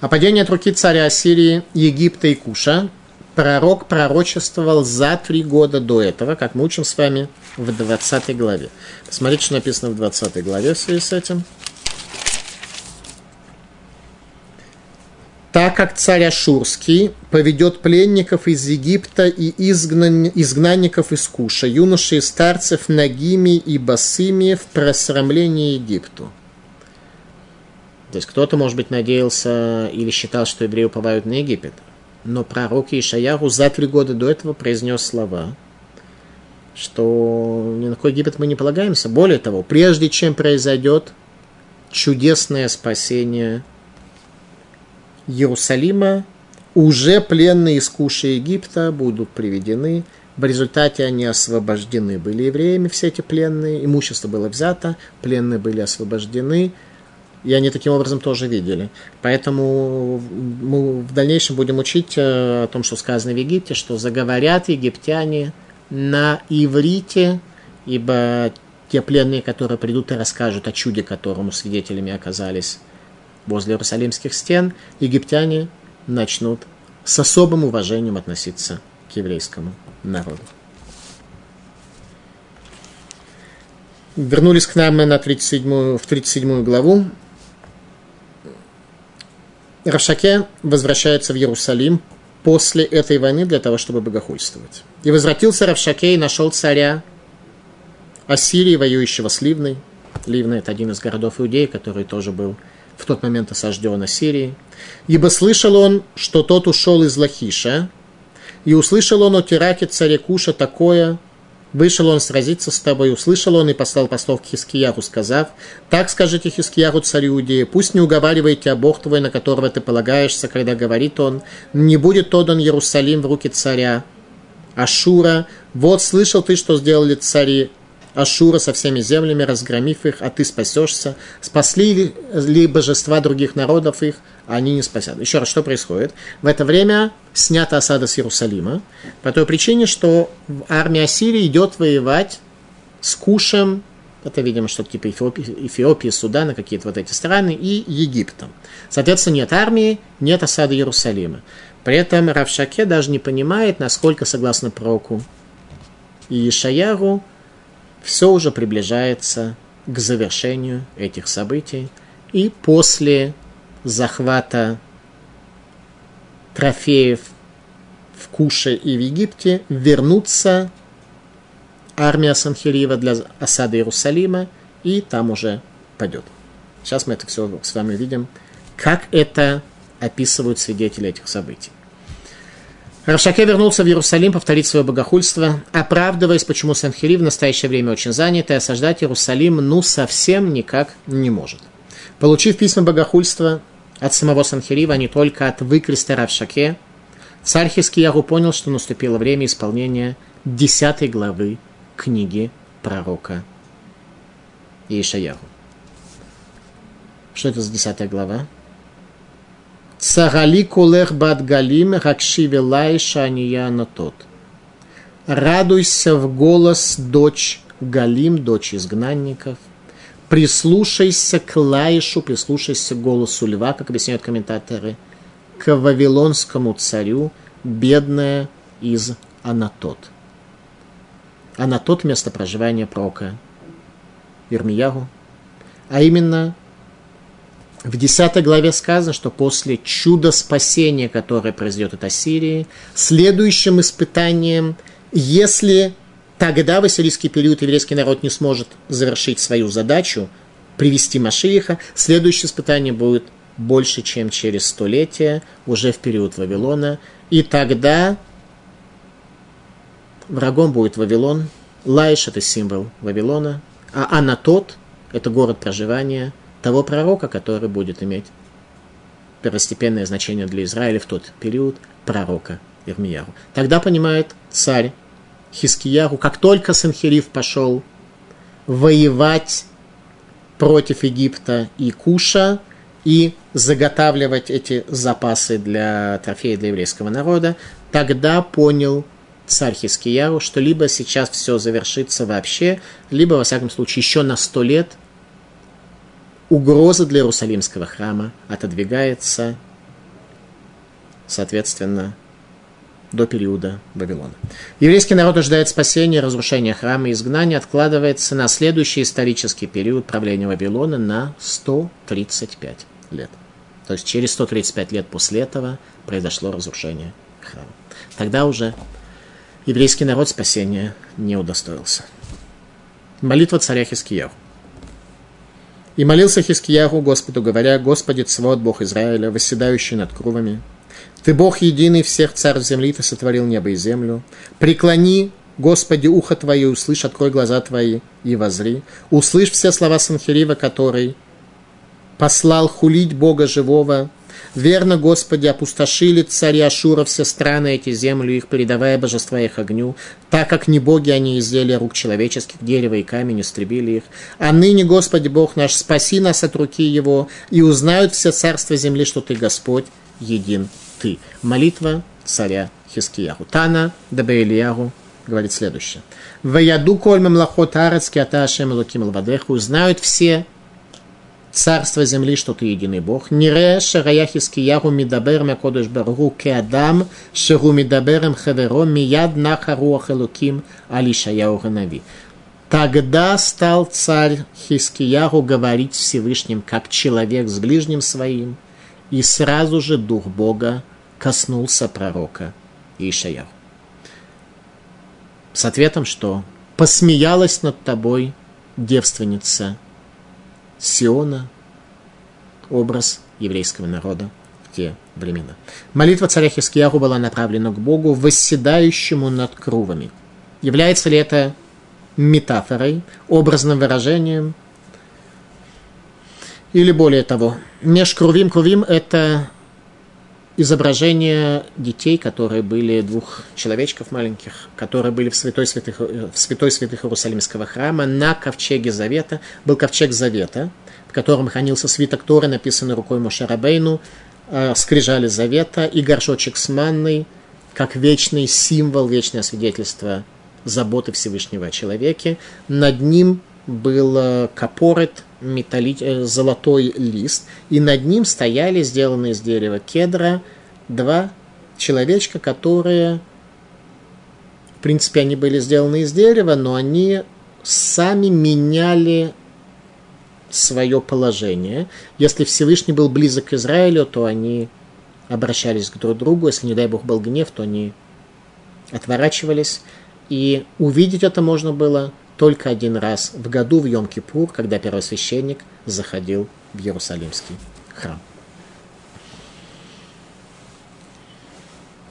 О падении от руки царя Ассирии, Египта и Куша пророк пророчествовал за три года до этого, как мы учим с вами в двадцатой главе. Посмотрите, что написано в двадцатой главе в связи с этим. Так как царь Ашурский поведет пленников из Египта и изгнан... изгнанников из Куша, юношей и старцев, нагими и босыми в просрамление Египту. То есть кто-то, может быть, надеялся или считал, что евреи уповают на Египет. Но пророк Йешаяху за три года до этого произнес слова, что ни на какой Египет мы не полагаемся. Более того, прежде чем произойдет чудесное спасение Иерусалима, уже пленные из Куша и Египта будут приведены. В результате они освобождены были евреями, все эти пленные. Имущество было взято, пленные были освобождены. И они таким образом тоже видели. Поэтому мы в дальнейшем будем учить о том, что сказано в Египте, что заговорят египтяне на иврите, ибо те пленные, которые придут и расскажут о чуде, которому свидетелями оказались возле Иерусалимских стен, египтяне начнут с особым уважением относиться к еврейскому народу. Вернулись к нам на тридцать седьмую, в тридцать седьмую главу. Равшаке возвращается в Иерусалим после этой войны для того, чтобы богохульствовать. И возвратился Равшаке и нашел царя Ассирии, воюющего с Ливной. Ливна – это один из городов Иудеи, который тоже был в тот момент осажден Ассирией. Ибо слышал он, что тот ушел из Лахиша, и услышал он о Тираке, царе Куша, такое: «Вышел он сразиться с тобой». Услышал он и послал послов к Хискияху, сказав: «Так скажите Хискияху, царю Иудеи, пусть не уговаривает тебя Бог твой, на которого ты полагаешься, когда говорит он: не будет отдан Иерусалим в руки царя Ашура. Вот слышал ты, что сделали цари Ашура со всеми землями, разгромив их, а ты спасешься. Спасли ли божества других народов их, а они не спасят». Еще раз, что происходит? В это время снята осада с Иерусалима по той причине, что армия Ассирии идет воевать с Кушем, это, видимо, что-то типа Эфиопии, Эфиопии, Судана, какие-то вот эти страны, и Египтом. Соответственно, нет армии, нет осады Иерусалима. При этом Равшаке даже не понимает, насколько, согласно пророку Йешаяху, все уже приближается к завершению этих событий. И после захвата трофеев в Куше и в Египте вернутся армия Санхерива для осады Иерусалима, и там уже падет. Сейчас мы это все с вами видим, как это описывают свидетели этих событий. Равшаке вернулся в Иерусалим повторить свое богохульство, оправдываясь, почему Санхерив в настоящее время очень занят, и осаждать Иерусалим ну совсем никак не может. Получив письма богохульства от самого Санхерива, а не только от выкреста Равшаке, царь Хискияху понял, что наступило время исполнения десятой главы книги пророка Йешаяху. Что это за десятая глава? Цагали кулех бадгалим хакшиве лайша анияна тот. Радуйся в голос, дочь Галим, дочь изгнанников. Прислушайся к лаишу, прислушайся к голосу льва, как объясняют комментаторы, к вавилонскому царю, бедная из Анатот. Анатот – место проживания пророка Ирмиягу. А именно, в десятой главе сказано, что после чуда спасения, которое произойдет от Ассирии, следующим испытанием, если тогда в ассирийский период еврейский народ не сможет завершить свою задачу, привести Машииха, следующее испытание будет больше, чем через столетие, уже в период Вавилона. И тогда врагом будет Вавилон. Лаиш – это символ Вавилона, а Анатот – это город проживания того пророка, который будет иметь первостепенное значение для Израиля в тот период, пророка Ирмияру. Тогда понимает царь Хискияру, как только Санхериф пошел воевать против Египта и Куша и заготавливать эти запасы для трофея для еврейского народа, тогда понял царь Хискияру, что либо сейчас все завершится вообще, либо, во всяком случае, еще на сто лет угроза для Иерусалимского храма отодвигается, соответственно, до периода Вавилона. Еврейский народ ожидает спасения, разрушения храма и изгнания, откладывается на следующий исторический период правления Вавилона на сто тридцать пять лет. То есть через сто тридцать пять лет после этого произошло разрушение храма. Тогда уже еврейский народ спасения не удостоился. Молитва царя Хискияру. «И молился Хискияру Господу, говоря: Господи, Цвоот, Бог Израиля, восседающий над крувами, Ты Бог единый всех царств земли, Ты сотворил небо и землю. Преклони, Господи, ухо Твое, услышь, открой глаза Твои и возри. Услышь все слова Санхерива, который послал хулить Бога живого. Верно, Господи, опустошили цари Ашура все страны эти землю их, передавая божества их огню, так как не боги они изделия рук человеческих, дерево и камень истребили их. А ныне, Господи, Бог наш, спаси нас от руки его, и узнают все царства земли, что Ты, Господь, един Ты». Молитва царя Хискияру. Тана Дабейлиягу говорит следующее. «Ваяду кольмем лахот арецки аташем луким лвадеху». Узнают все царство земли, что Ты единый Бог. Нире шарая Хискияру мидабер мякодыш баргу кеадам шеру мидаберем хаверо мияд нахаруах элуким алишаяу ганави. Тогда стал царь Хискияру говорить Всевышним, как человек с ближним своим, и сразу же Дух Бога коснулся пророка Ишаяу. С ответом, что посмеялась над тобой девственница Сиона, образ еврейского народа в те времена. Молитва царя Хискияру была направлена к Богу, восседающему над крувами. Является ли это метафорой, образным выражением? Или более того, межкрувим, крувим – это изображение детей, которые были, двух человечков маленьких, которые были в святой святых, в святой святых Иерусалимского храма на ковчеге Завета. Был ковчег Завета, в котором хранился свиток Торы, написанный рукой Моше Рабейну, скрижали Завета и горшочек с манной, как вечный символ, вечное свидетельство заботы Всевышнего о человеке. Над ним был капорет, металли... золотой лист, и над ним стояли, сделанные из дерева кедра, два человечка, которые, в принципе, они были сделаны из дерева, но они сами меняли свое положение. Если Всевышний был близок к Израилю, то они обращались к друг другу, если, не дай Бог, был гнев, то они отворачивались, и увидеть это можно было только один раз в году, в Йом-Кипур, когда первосвященник заходил в Иерусалимский храм.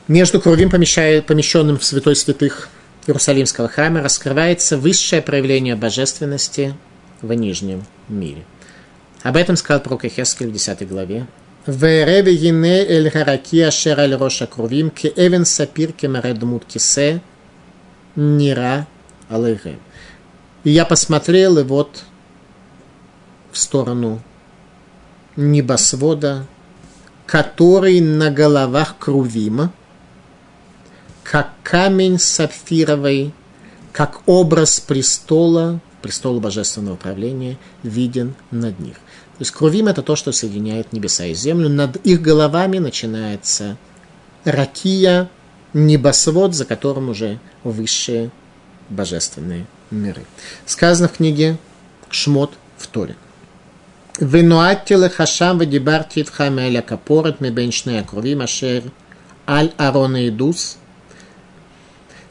Между крувим, помещенным в святой святых Иерусалимского храма, раскрывается высшее проявление божественности в нижнем мире. Об этом сказал пророк Йехезкель в десятой главе. «Вэре вегине эль хараки ашер аль роша крувим ке эвен сапир ке мэре дмут кисе нира алэгэм». И я посмотрел, и вот в сторону небосвода, который на головах Крувима, как камень сапфировый, как образ престола, престола божественного правления, виден над них. То есть Крувим – это то, что соединяет небеса и землю. Над их головами начинается ракия, небосвод, за которым уже высшие божественные миры. Сказано в книге «Шмот» в Торе. «Венуаттилы хашам вадибартит хамеля капорет мебеншнея крувим ашер аль арона идус».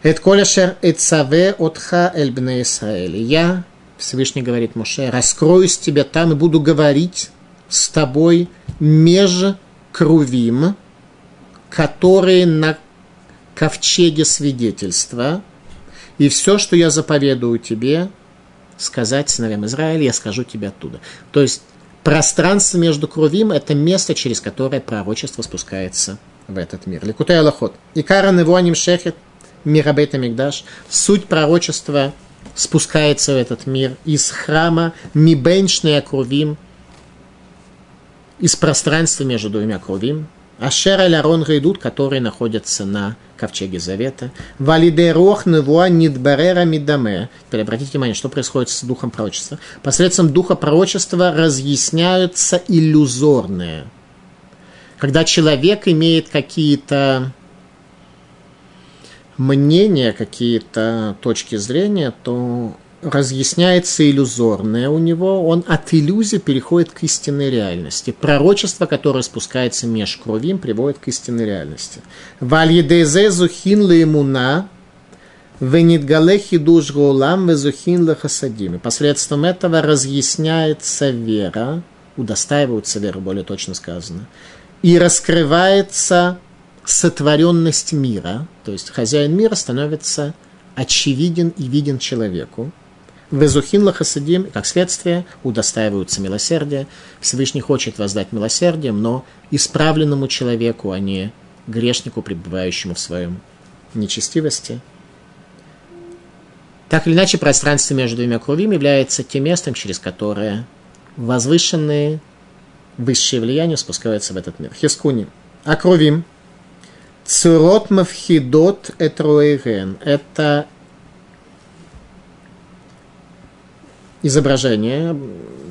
«Эт коляшер эцаве отха эль бне Исраэль». «Я, Всевышний говорит Моше, раскроюсь тебе там и буду говорить с тобой меж крувим, которые на ковчеге свидетельства, и все, что я заповедую тебе сказать сыновьям Израиля, я скажу тебе оттуда». То есть пространство между Крувим – это место, через которое пророчество спускается в этот мир. Ликутей Алахот. Икаран его аним шехет мирабейт амикдаш. Суть пророчества спускается в этот мир из храма мибеншнея Крувим, из пространства между двумя Крувим. Ашер аль арон гайдут, которые находятся на ковчеге Завета. Валидерох невуа нидбарера мидаме. Теперь обратите внимание, что происходит с духом пророчества. Посредством духа пророчества разъясняются иллюзорные. Когда человек имеет какие-то мнения, какие-то точки зрения, то разъясняется иллюзорное у него, он от иллюзии переходит к истинной реальности. Пророчество, которое спускается меж Крувим, приводит к истинной реальности. «Вальедезе зухин лаимуна, венитгалехи душ голам, везухин лахасадим». Посредством этого разъясняется вера, удостаиваются веры, более точно сказано, и раскрывается сотворенность мира, то есть хозяин мира становится очевиден и виден человеку. Везухин лахасадим, как следствие, удостаиваются милосердия. Всевышний хочет воздать милосердием, но исправленному человеку, а не грешнику, пребывающему в своем нечестивости. Так или иначе, пространство между двумя крувим является тем местом, через которое возвышенные высшие влияния спускаются в этот мир. Хискуни. А крувим? Цурот мавхидот этроэйрен. Это изображение,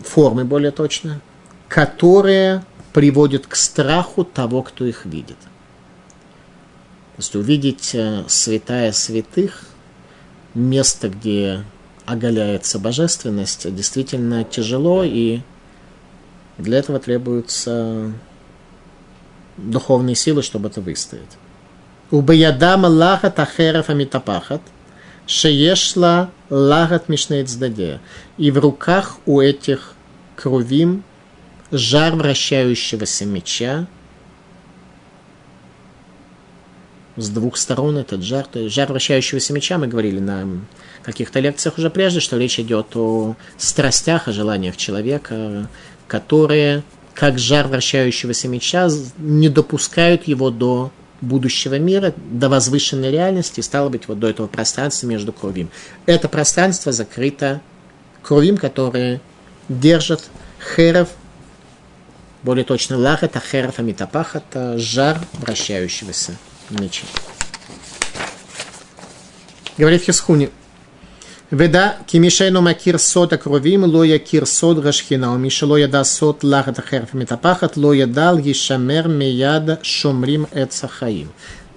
формы более точно, которые приводят к страху того, кто их видит. То есть увидеть святая святых, место, где оголяется божественность, действительно тяжело, и для этого требуются духовные силы, чтобы это выстоять. Убаядам лахат ахеров амитапахат, шеешла лахат мишнеицдаде. И в руках у этих крувим жар вращающегося меча. С двух сторон этот жар, то есть жар вращающегося меча, мы говорили на каких-то лекциях уже прежде, что речь идет о страстях, о желаниях человека, которые, как жар вращающегося меча, не допускают его до будущего мира, до возвышенной реальности, стало быть, вот до этого пространства между крувим. Это пространство закрыто крувим, которые держат херов, более точно лахата, херов амитапахата, жар вращающегося меча. Говорит Хисхуни. «Веда, кимишейну макир сота крувим, лоя кир сот гашхина, умиша лоя да сот лахат ахерф метапахат, лоя дал ешамер мияда шумрим эцахаим».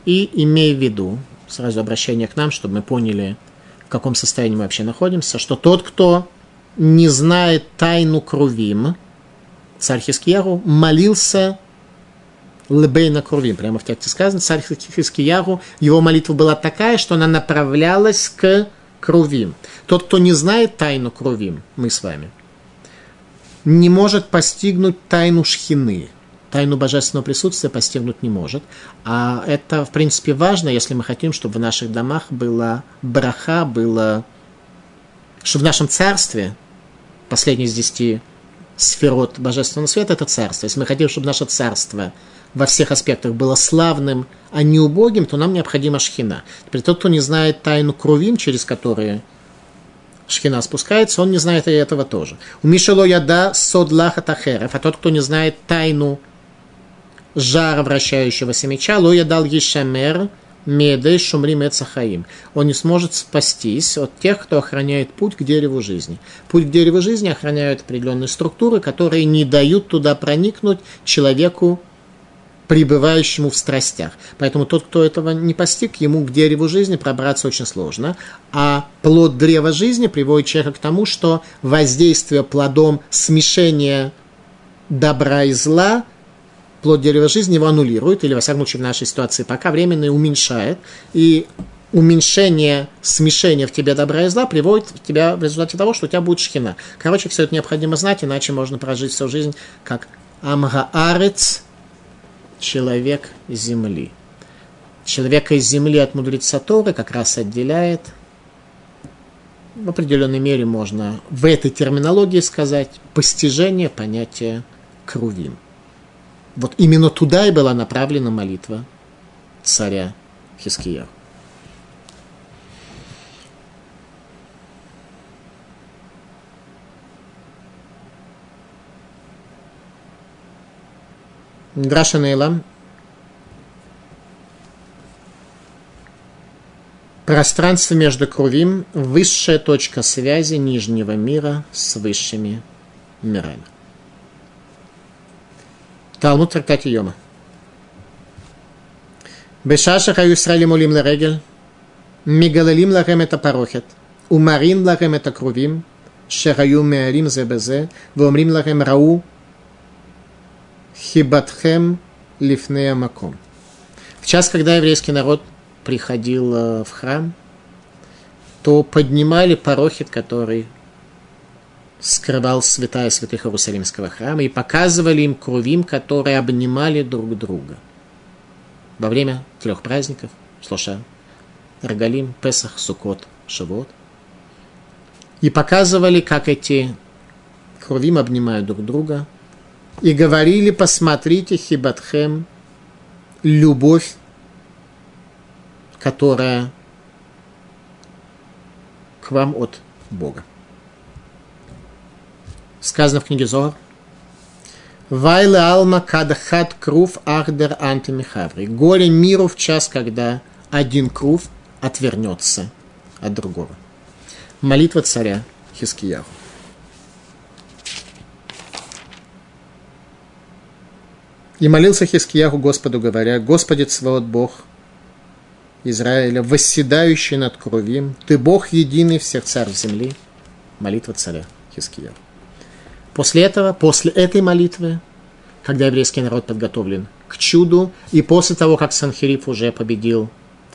И имей в виду, сразу обращение к нам, чтобы мы поняли, в каком состоянии мы вообще находимся, что тот, кто не знает тайну крувим, царь Хискиягу молился лбейна крувим. Прямо в тексте сказано, царь Хискиягу, его молитва была такая, что она направлялась к крувим. Тот, кто не знает тайну крувим, мы с вами, не может постигнуть тайну шхины. Тайну божественного присутствия постигнуть не может. А это, в принципе, важно, если мы хотим, чтобы в наших домах была браха, было, чтобы в нашем царстве, последний из десяти сферот божественного света, это царство. Если мы хотим, чтобы наше царство во всех аспектах было славным, а не убогим, то нам необходима шхина. Теперь тот, кто не знает тайну крувим, через которые Шхина спускается, он не знает и этого тоже. У Мишело Яда сод лахатахеров, а тот, кто не знает тайну жара вращающегося меча, Ло Ядал Ешамер Медей Шумри Мецахаим. Он не сможет спастись от тех, кто охраняет путь к дереву жизни. Путь к дереву жизни охраняют определенные структуры, которые не дают туда проникнуть человеку, пребывающему в страстях. Поэтому тот, кто этого не постиг, ему к дереву жизни пробраться очень сложно. А плод древа жизни приводит человека к тому, что воздействие плодом смешения добра и зла, плод дерева жизни его аннулирует, или, во всяком случае, в нашей ситуации пока временно уменьшает. И уменьшение смешения в тебе добра и зла приводит тебя в результате того, что у тебя будет шхина. Короче, все это необходимо знать, иначе можно прожить всю жизнь как амгаарец, человек земли. Человека из земли от мудреца Торы как раз отделяет. В определенной мере можно в этой терминологии сказать постижение понятия крувим. Вот именно туда и была направлена молитва царя Хискияу. Драша Нейла. Пространство между Крувим – высшая точка связи нижнего мира с высшими мирами. Талмуд трактат Йома. Бешаша хаю Исраэль молим ларегель, мегалелим лахем это парохет, умарим лахем это крувим, шехаю меарим зебезе, вомрим лахем рау, хибатхем лифнея маком. В час, когда еврейский народ приходил в храм, то поднимали парохет, который скрывал святая святых Иерусалимского храма, и показывали им крувим, которые обнимали друг друга во время трех праздников Шлоша, Рогалим, Песах, Суккот, Шивот. И показывали, как эти крувим обнимают друг друга, и говорили: посмотрите, хибатхем, любовь, которая к вам от Бога. Сказано в книге Зоар: «Вайле алма кадхат крув ахдер антимихаври». Горе миру в час, когда один крув отвернется от другого. Молитва царя Хискияу. И молился Хискияху Господу, говоря: «Господи Цваот, Бог Израиля, восседающий над Крувим, Ты Бог единый, всех царь земли». Молитва царя Хискияху. После этого, после этой молитвы, когда еврейский народ подготовлен к чуду, и после того, как Санхериф уже победил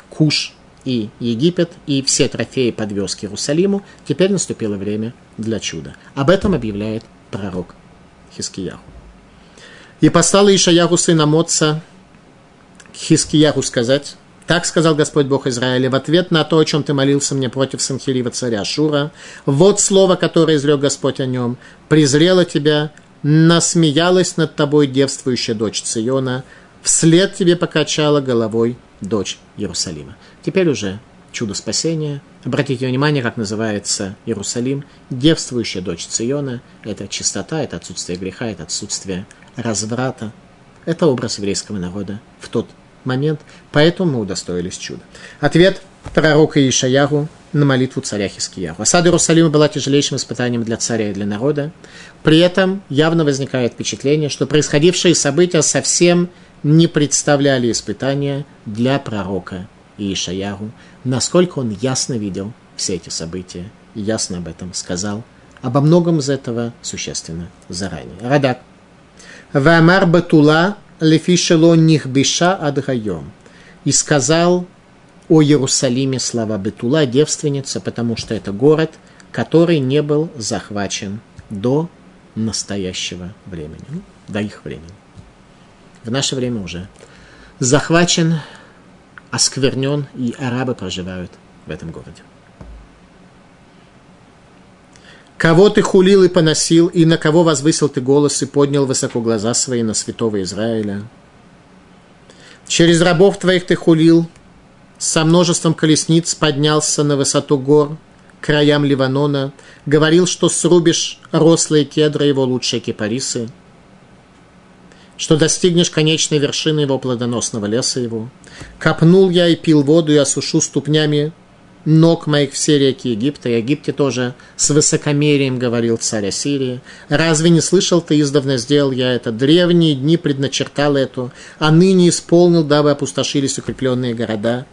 Куш и Египет, и все трофеи подвез к Иерусалиму, теперь наступило время для чуда. Об этом объявляет пророк Хискияху. «И послал Ишаяху сына Моца к Хискияху сказать: так сказал Господь Бог Израиля, в ответ на то, о чем ты молился мне против Санхерива царя Ашура, вот слово, которое изрек Господь о нем: презрела тебя, насмеялась над тобой девствующая дочь Циона, вслед тебе покачала головой дочь Иерусалима». Теперь уже чудо спасения. Обратите внимание, как называется Иерусалим. Девствующая дочь Циона – это чистота, это отсутствие греха, это отсутствие разврата. Это образ еврейского народа в тот момент, поэтому мы удостоились чуда. Ответ пророка Ишаяху на молитву царя Хискияху. Осада Иерусалима была тяжелейшим испытанием для царя и для народа. При этом явно возникает впечатление, что происходившие события совсем не представляли испытания для пророка Ишаяху, насколько он ясно видел все эти события и ясно об этом сказал. Обо многом из этого существенно заранее. Радак. «Ваамар батула лефишело нихбиша адгайом». И сказал о Иерусалиме слова Бетула, девственница, потому что это город, который не был захвачен до настоящего времени, ну, до их времени. В наше время уже захвачен, осквернен, и арабы проживают в этом городе. «Кого ты хулил и поносил, и на кого возвысил ты голос, и поднял высоко глаза свои на святого Израиля? Через рабов твоих ты хулил, со множеством колесниц поднялся на высоту гор, краям Ливанона, говорил, что срубишь рослые кедры его лучшие кипарисы, что достигнешь конечной вершины его плодоносного леса его. Копнул я и пил воду, и осушу ступнями ног моих все реки Египта. И о Египте тоже с высокомерием говорил царь Ассирии. Разве не слышал ты, издавна сделал я это? Древние дни предначертал эту, а ныне исполнил, дабы опустошились укрепленные города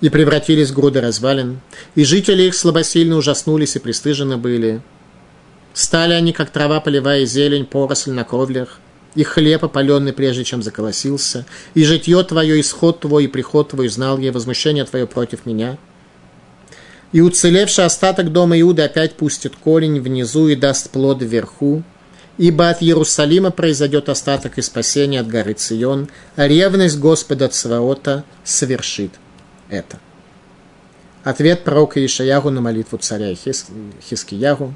и превратились в груды развалин. И жители их слабосильно ужаснулись и пристыжены были. Стали они, как трава полевая, зелень, поросль на кровлях, и хлеб опаленный, прежде чем заколосился, и житье твое, исход твой, и приход твой знал я, и возмущение твое против меня. И уцелевший остаток дома Иуды опять пустит корень внизу и даст плод вверху, ибо от Иерусалима произойдет остаток и спасение от горы Цион, а ревность Господа Цаваота совершит это. Ответ пророка Ишаяху на молитву царя Хискияху.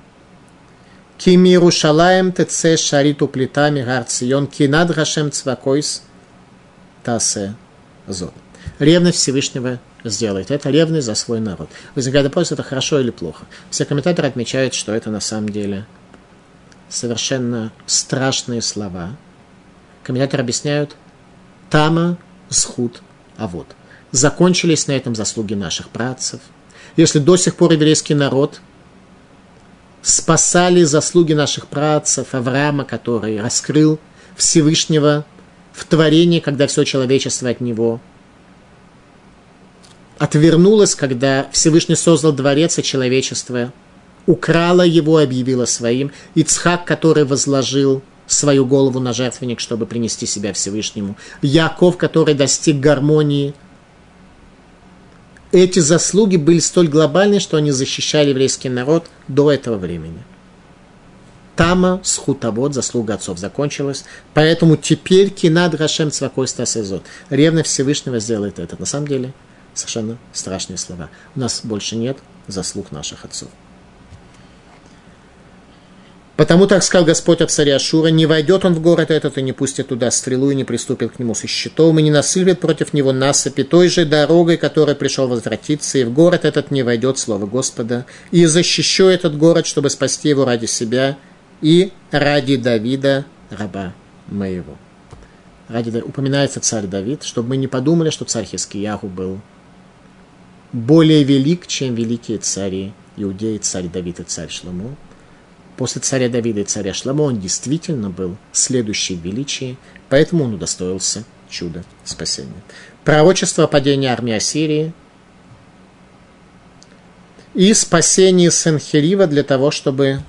Кими Иерушалаем тце шариту плитами гар Цион ки над Гашем цвакойс тасе зон. Ревность Всевышнего сделает. Это ревность за свой народ. Возникает вопрос, это хорошо или плохо. Все комментаторы отмечают, что это на самом деле совершенно страшные слова. Комментаторы объясняют тама схуд авод. Закончились на этом заслуги наших праотцев. Если до сих пор еврейский народ спасали заслуги наших праотцев, Авраама, который раскрыл Всевышнего в творении, когда все человечество от него отвернулось, когда Всевышний создал дворец, и человечество украло его, объявило своим. Ицхак, который возложил свою голову на жертвенник, чтобы принести себя Всевышнему. Яков, который достиг гармонии. Эти заслуги были столь глобальны, что они защищали еврейский народ до этого времени. Тама схутавод, заслуга отцов, закончилась. Поэтому теперь кинад Гашем цвакой стас изот. Ревность Всевышнего сделает это. На самом деле, совершенно страшные слова. У нас больше нет заслуг наших отцов. Потому так сказал Господь от царя Ашура, не войдет он в город этот и не пустит туда стрелу, и не приступит к нему со щитом, и не насыплет против него насыпи той же дорогой, которой пришел возвратиться, и в город этот не войдет слово Господа, и защищу этот город, чтобы спасти его ради себя и ради Давида, раба моего. Ради... Упоминается царь Давид, чтобы мы не подумали, что царь Хискияху был более велик, чем великие цари Иудеи, царь Давид и царь Шломо. После царя Давида и царя Шломо он действительно был следующий в величии, поэтому он удостоился чуда спасения. Пророчество о падении армии Ассирии и спасении Сенхерива для того, чтобы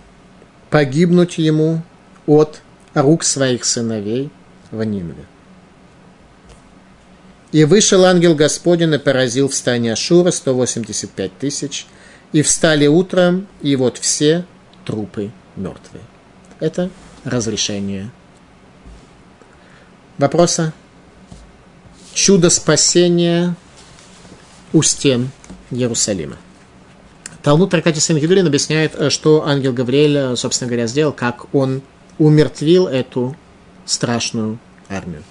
погибнуть ему от рук своих сыновей в Ниневе. И вышел ангел Господень и поразил в стане Ашура сто восемьдесят пять тысяч, и встали утром, и вот все трупы мертвые. Это разрешение вопроса. Чудо спасения у стен Иерусалима. Талмуд в трактате Сангедрин объясняет, что ангел Гавриэль, собственно говоря, сделал, как он умертвил эту страшную армию.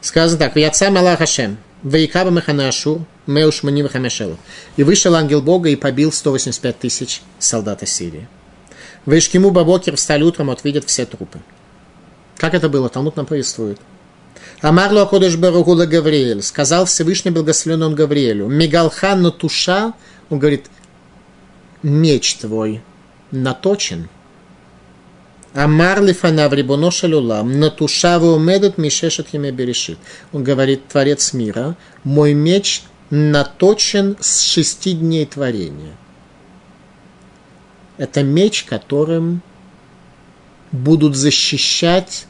Сказано так. «Вяца мала Хашем, ваикаба механа Ашур, меуш маним хамешелу». И вышел ангел Бога и побил сто восемьдесят пять тысяч солдат Ассирии. Вышкиму Бабокер встали утром, отвидят все трупы. Как это было? Талмуд нам повествует. Амарлу Акодыш Баругула Гавриэль. Сказал Всевышний благословен он Гавриэлю. Мигалхан натуша. Он говорит, меч твой наточен. Амарли фанаври боноша люлам. Натуша веумедет мишешет химе берешит. Он говорит, Творец мира, мой меч наточен с шести дней творения. Это меч, которым будут защищать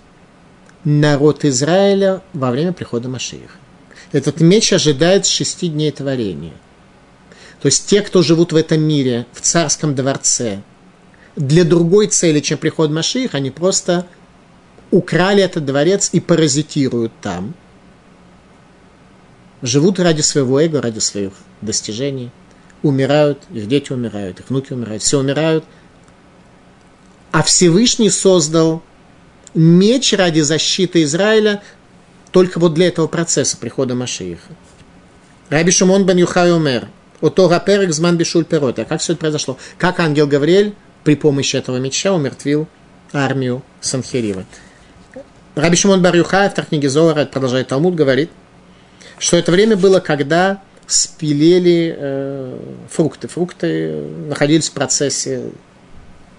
народ Израиля во время прихода Машиаха. Этот меч ожидает шести дней творения. То есть те, кто живут в этом мире, в царском дворце, для другой цели, чем приход Машиаха, они просто украли этот дворец и паразитируют там. Живут ради своего эго, ради своих достижений. Умирают, их дети умирают, их внуки умирают, все умирают. А Всевышний создал меч ради защиты Израиля только вот для этого процесса прихода Машиаха. Раби Шимон бен Йохай умер. Отора перек зман бешуль перота. Как все это произошло? Как ангел Гавриэль при помощи этого меча умертвил армию Санхерива. Раби Шимон бар Йохай, автор книги Зоара, продолжает Талмуд, говорит, что это время было, когда спилели э, фрукты. Фрукты находились в процессе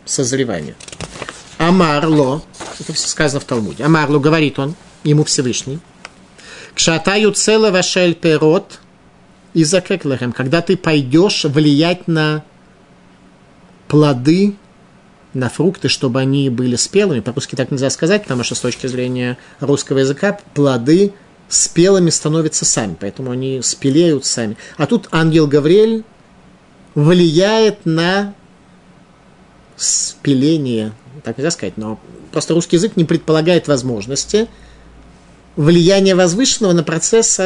созревания. Амарло, это все сказано в Талмуде, Амарло, говорит он, ему Всевышний, кшатаю цела вашель перот и закеклэхэм, когда ты пойдешь влиять на плоды, на фрукты, чтобы они были спелыми. По-русски так нельзя сказать, потому что с точки зрения русского языка плоды спелыми становятся сами, поэтому они спелеют сами. А тут ангел Гавриэль влияет на спеление, так нельзя сказать, но просто русский язык не предполагает возможности влияния возвышенного на процесс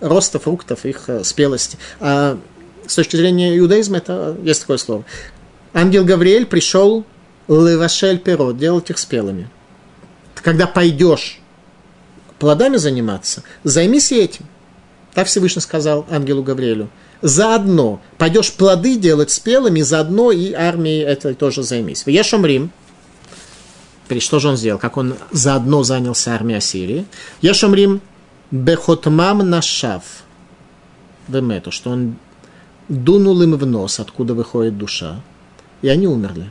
роста фруктов, их спелости. А с точки зрения иудаизма это есть такое слово. Ангел Гавриэль пришел левашель перо, делать их спелыми. Когда пойдешь плодами заниматься, займись этим. Так Всевышний сказал ангелу Гавриэлю. Заодно пойдешь плоды делать спелыми, заодно и армией этой тоже займись. В Ешомрим, что же он сделал? Как он заодно занялся армией Ассирии? Ешомрим бехотмам нашав. Демету, что он дунул им в нос, откуда выходит душа. И они умерли.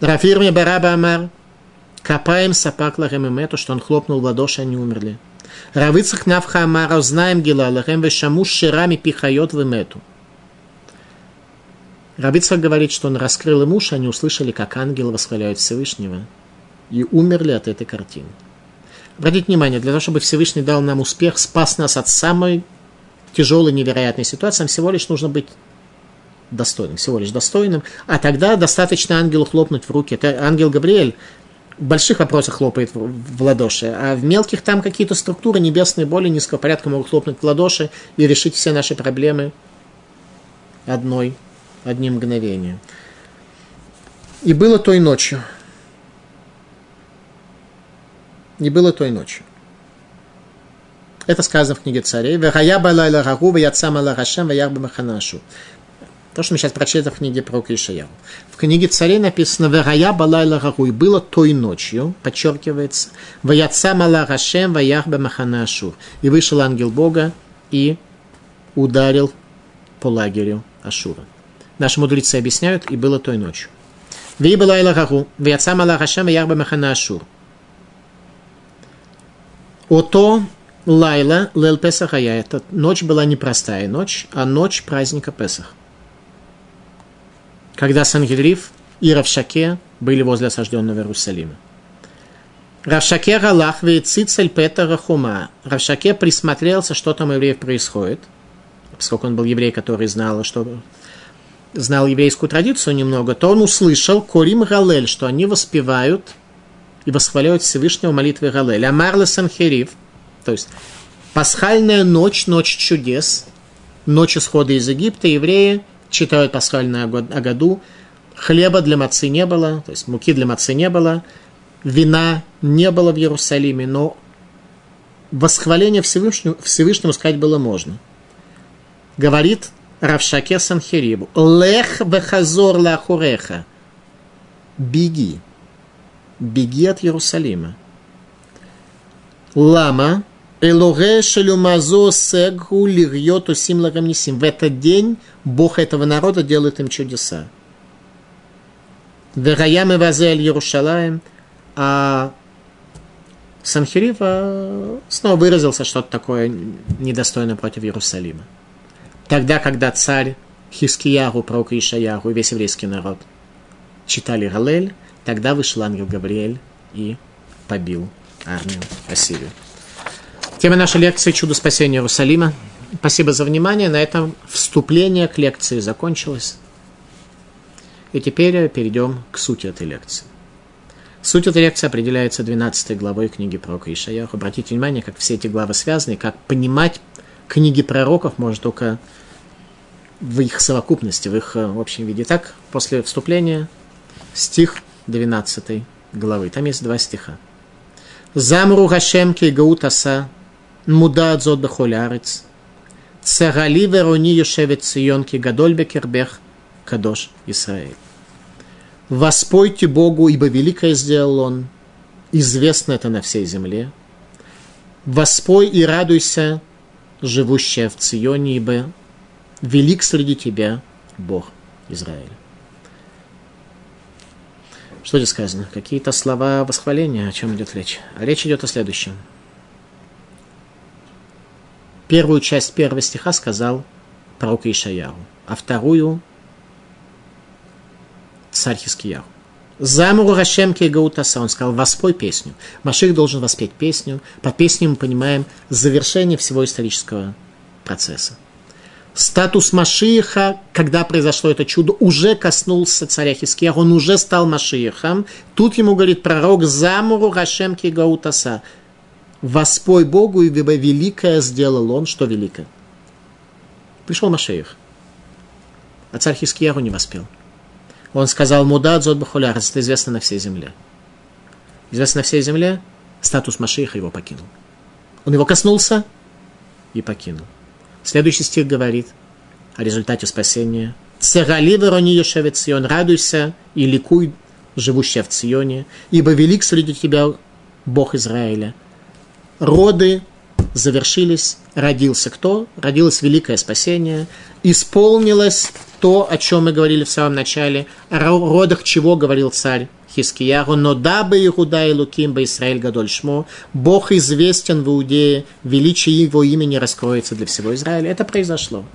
Рафирми бараба амар. Копаем сапак лахем имету, что он хлопнул в ладоши, они умерли. Равыцах навха амар, узнаем гилалахем, вешамуш ширами пихает в имету. Равыцах говорит, что он раскрыл им уши, они услышали, как ангелы восхваляют Всевышнего. И умерли от этой картины. Обратите внимание, для того, чтобы Всевышний дал нам успех, спас нас от самой тяжелой, невероятной ситуации, нам всего лишь нужно быть достойным, всего лишь достойным. А тогда достаточно ангелу хлопнуть в руки. Это ангел Габриэль в больших вопросах хлопает в, в ладоши, а в мелких там какие-то структуры небесные, более низкого порядка могут хлопнуть в ладоши и решить все наши проблемы одной, одним мгновением. И было той ночью. Не было той ночи. Это сказано в книге Царей. То, что мы сейчас прочли, это в книге пророка Йешаяу. В книге Царей написано «Вегая балайла гагу» и было той ночью, подчеркивается, «Ваяца мала гашем ваях бамахана ашур». И вышел ангел Бога и ударил по лагерю Ашура. Наши мудрецы объясняют «И было той ночью». «Вей балайла гагу, ваяца мала гашем ваях бамахана ашур». Ото лайла лел Песах ая. Эта ночь была не простая ночь, а ночь праздника Песах. Когда Сангедриф и Равшаке были возле осажденного Иерусалима. Равшаке галах вецицель петара хума. Равшаке присмотрелся, что там у евреев происходит. Поскольку он был еврей, который знал, что... знал еврейскую традицию немного, то он услышал корим галель, что они воспевают... и восхваляют Всевышнего молитвы Галель. Амарле Санхерив, то есть пасхальная ночь, ночь чудес, ночь исхода из Египта, евреи читают пасхальную агаду, хлеба для мацы не было, то есть муки для мацы не было, вина не было в Иерусалиме, но восхваление Всевышнему, Всевышнему сказать было можно. Говорит Равшаке Санхериву, «Лех вехазор лахуреха, беги». Беги от Иерусалима. Лама элоге шелюмазо сегу лирьоту сим лагамнисим. В этот день Бог этого народа делает им чудеса. Вераям и вазель Иерушалаем. А Санхерив снова выразился что-то такое недостойное против Иерусалима. Тогда, когда царь Хискиягу, пророк Йешаяху и весь еврейский народ читали Галель, тогда вышел ангел Габриэль и побил армию Ассирию. Тема нашей лекции «Чудо спасения Иерусалима». Спасибо за внимание. На этом вступление к лекции закончилось. И теперь перейдем к сути этой лекции. Суть этой лекции определяется двенадцатой главой книги пророка Йешаяху. Обратите внимание, как все эти главы связаны, как понимать книги пророков можно только в их совокупности, в их общем виде. Так, после вступления стих двенадцатой главы. Там есть два стиха. «Замру гашемки гаутаса мудадзот бахолярец Царали веруни ешевет сионки гадоль бекербех кадош Исраэль. Воспойте Богу, ибо великое сделал Он, известно это на всей земле. Воспой и радуйся, живущая в Ционе, ибо велик среди тебя Бог Израиля. Что здесь сказано? Какие-то слова восхваления, о чем идет речь? А речь идет о следующем. Первую часть первого стиха сказал пророк Йешаяу, а вторую царь Хискияу. Замуру Рашемке Гаутаса, он сказал, воспой песню. Маших должен воспеть песню. По песне мы понимаем завершение всего исторического процесса. Статус Машииха, когда произошло это чудо, уже коснулся царя Хиския, он уже стал Машиихом. Тут ему говорит пророк Замуру Рашемки Гаутаса. Воспой Богу, ибо великое сделал он, что велико. Пришел Машиих, а царь Хиския не воспел. Он сказал «Мудад зод бахулярец», это известно на всей земле. Известно на всей земле, статус Машииха его покинул. Он его коснулся и покинул. Следующий стих говорит о результате спасения. «Церали верони ешевет Цион», радуйся и ликуй, живущая в Ционе, ибо велик среди тебя Бог Израиля. Роды завершились, родился кто? Родилось великое спасение, исполнилось то, о чем мы говорили в самом начале, о родах чего говорил царь Хискияху, но дабы Иуда и Лукимба Исраэль Гадоль Шмо, Бог известен в Иудее, величие его имени раскроется для всего Израиля. Это произошло.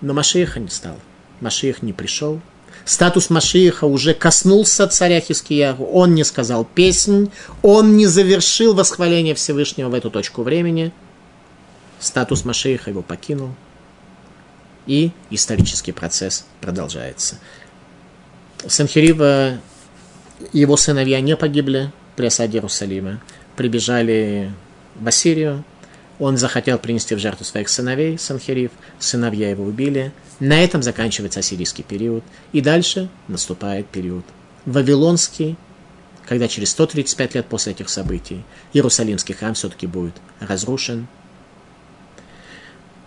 Но Машииха не стал. Машиих не пришел. Статус Машииха уже коснулся царя Хискияху. Он не сказал песнь, он не завершил восхваление Всевышнего в эту точку времени. Статус Машииха его покинул. И исторический процесс продолжается. Санхерива и его сыновья не погибли при осаде Иерусалима. Прибежали в Ассирию. Он захотел принести в жертву своих сыновей, Санхерив. Сыновья его убили. На этом заканчивается ассирийский период. И дальше наступает период вавилонский, когда через сто тридцать пять лет после этих событий Иерусалимский храм все-таки будет разрушен.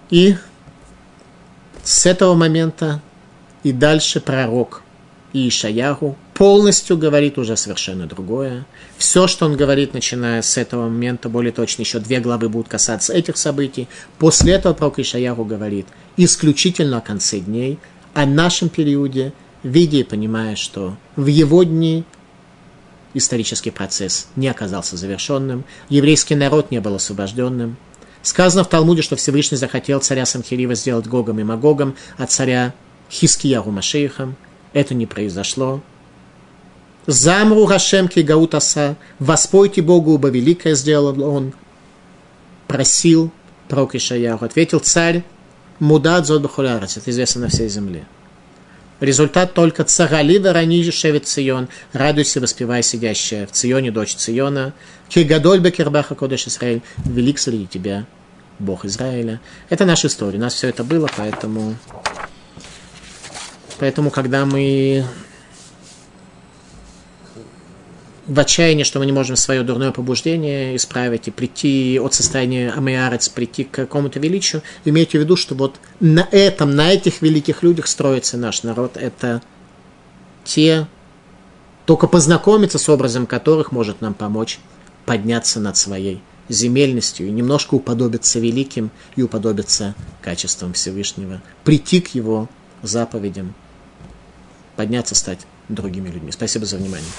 И с этого момента и дальше пророк Йешаяху полностью говорит уже совершенно другое. Все, что он говорит, начиная с этого момента, более точно, еще две главы будут касаться этих событий. После этого пророк Йешаяху говорит исключительно о конце дней, о нашем периоде, видя и понимая, что в его дни исторический процесс не оказался завершенным, еврейский народ не был освобожденным. Сказано в Талмуде, что Всевышний захотел царя Санхерива сделать Гогом и Магогом, а царя Хискияху Машиихом. Это не произошло. «Замру Рашемки Гаутаса, воспойте Богу, ибо великое сделал он». Просил пророк Йешаяху, ответил царь «Мудад зод бахулярец», это известно на всей земле. Результат только «Царали верани ешевет Цион», радуйся, воспевай, сидящая в Ционе, дочь Циона, «Ки гадоль бекербаха кодеш Исраэль», велик среди тебя Бог Израиля. Это наша история, у нас все это было, поэтому, поэтому когда мы в отчаянии, что мы не можем свое дурное побуждение исправить и прийти от состояния амиарец, прийти к какому-то величию, имейте в виду, что вот на этом, на этих великих людях строится наш народ. Это те, только познакомиться с образом которых может нам помочь подняться над своей земельностью и немножко уподобиться великим и уподобиться качествам Всевышнего, прийти к его заповедям, подняться, стать другими людьми. Спасибо за внимание.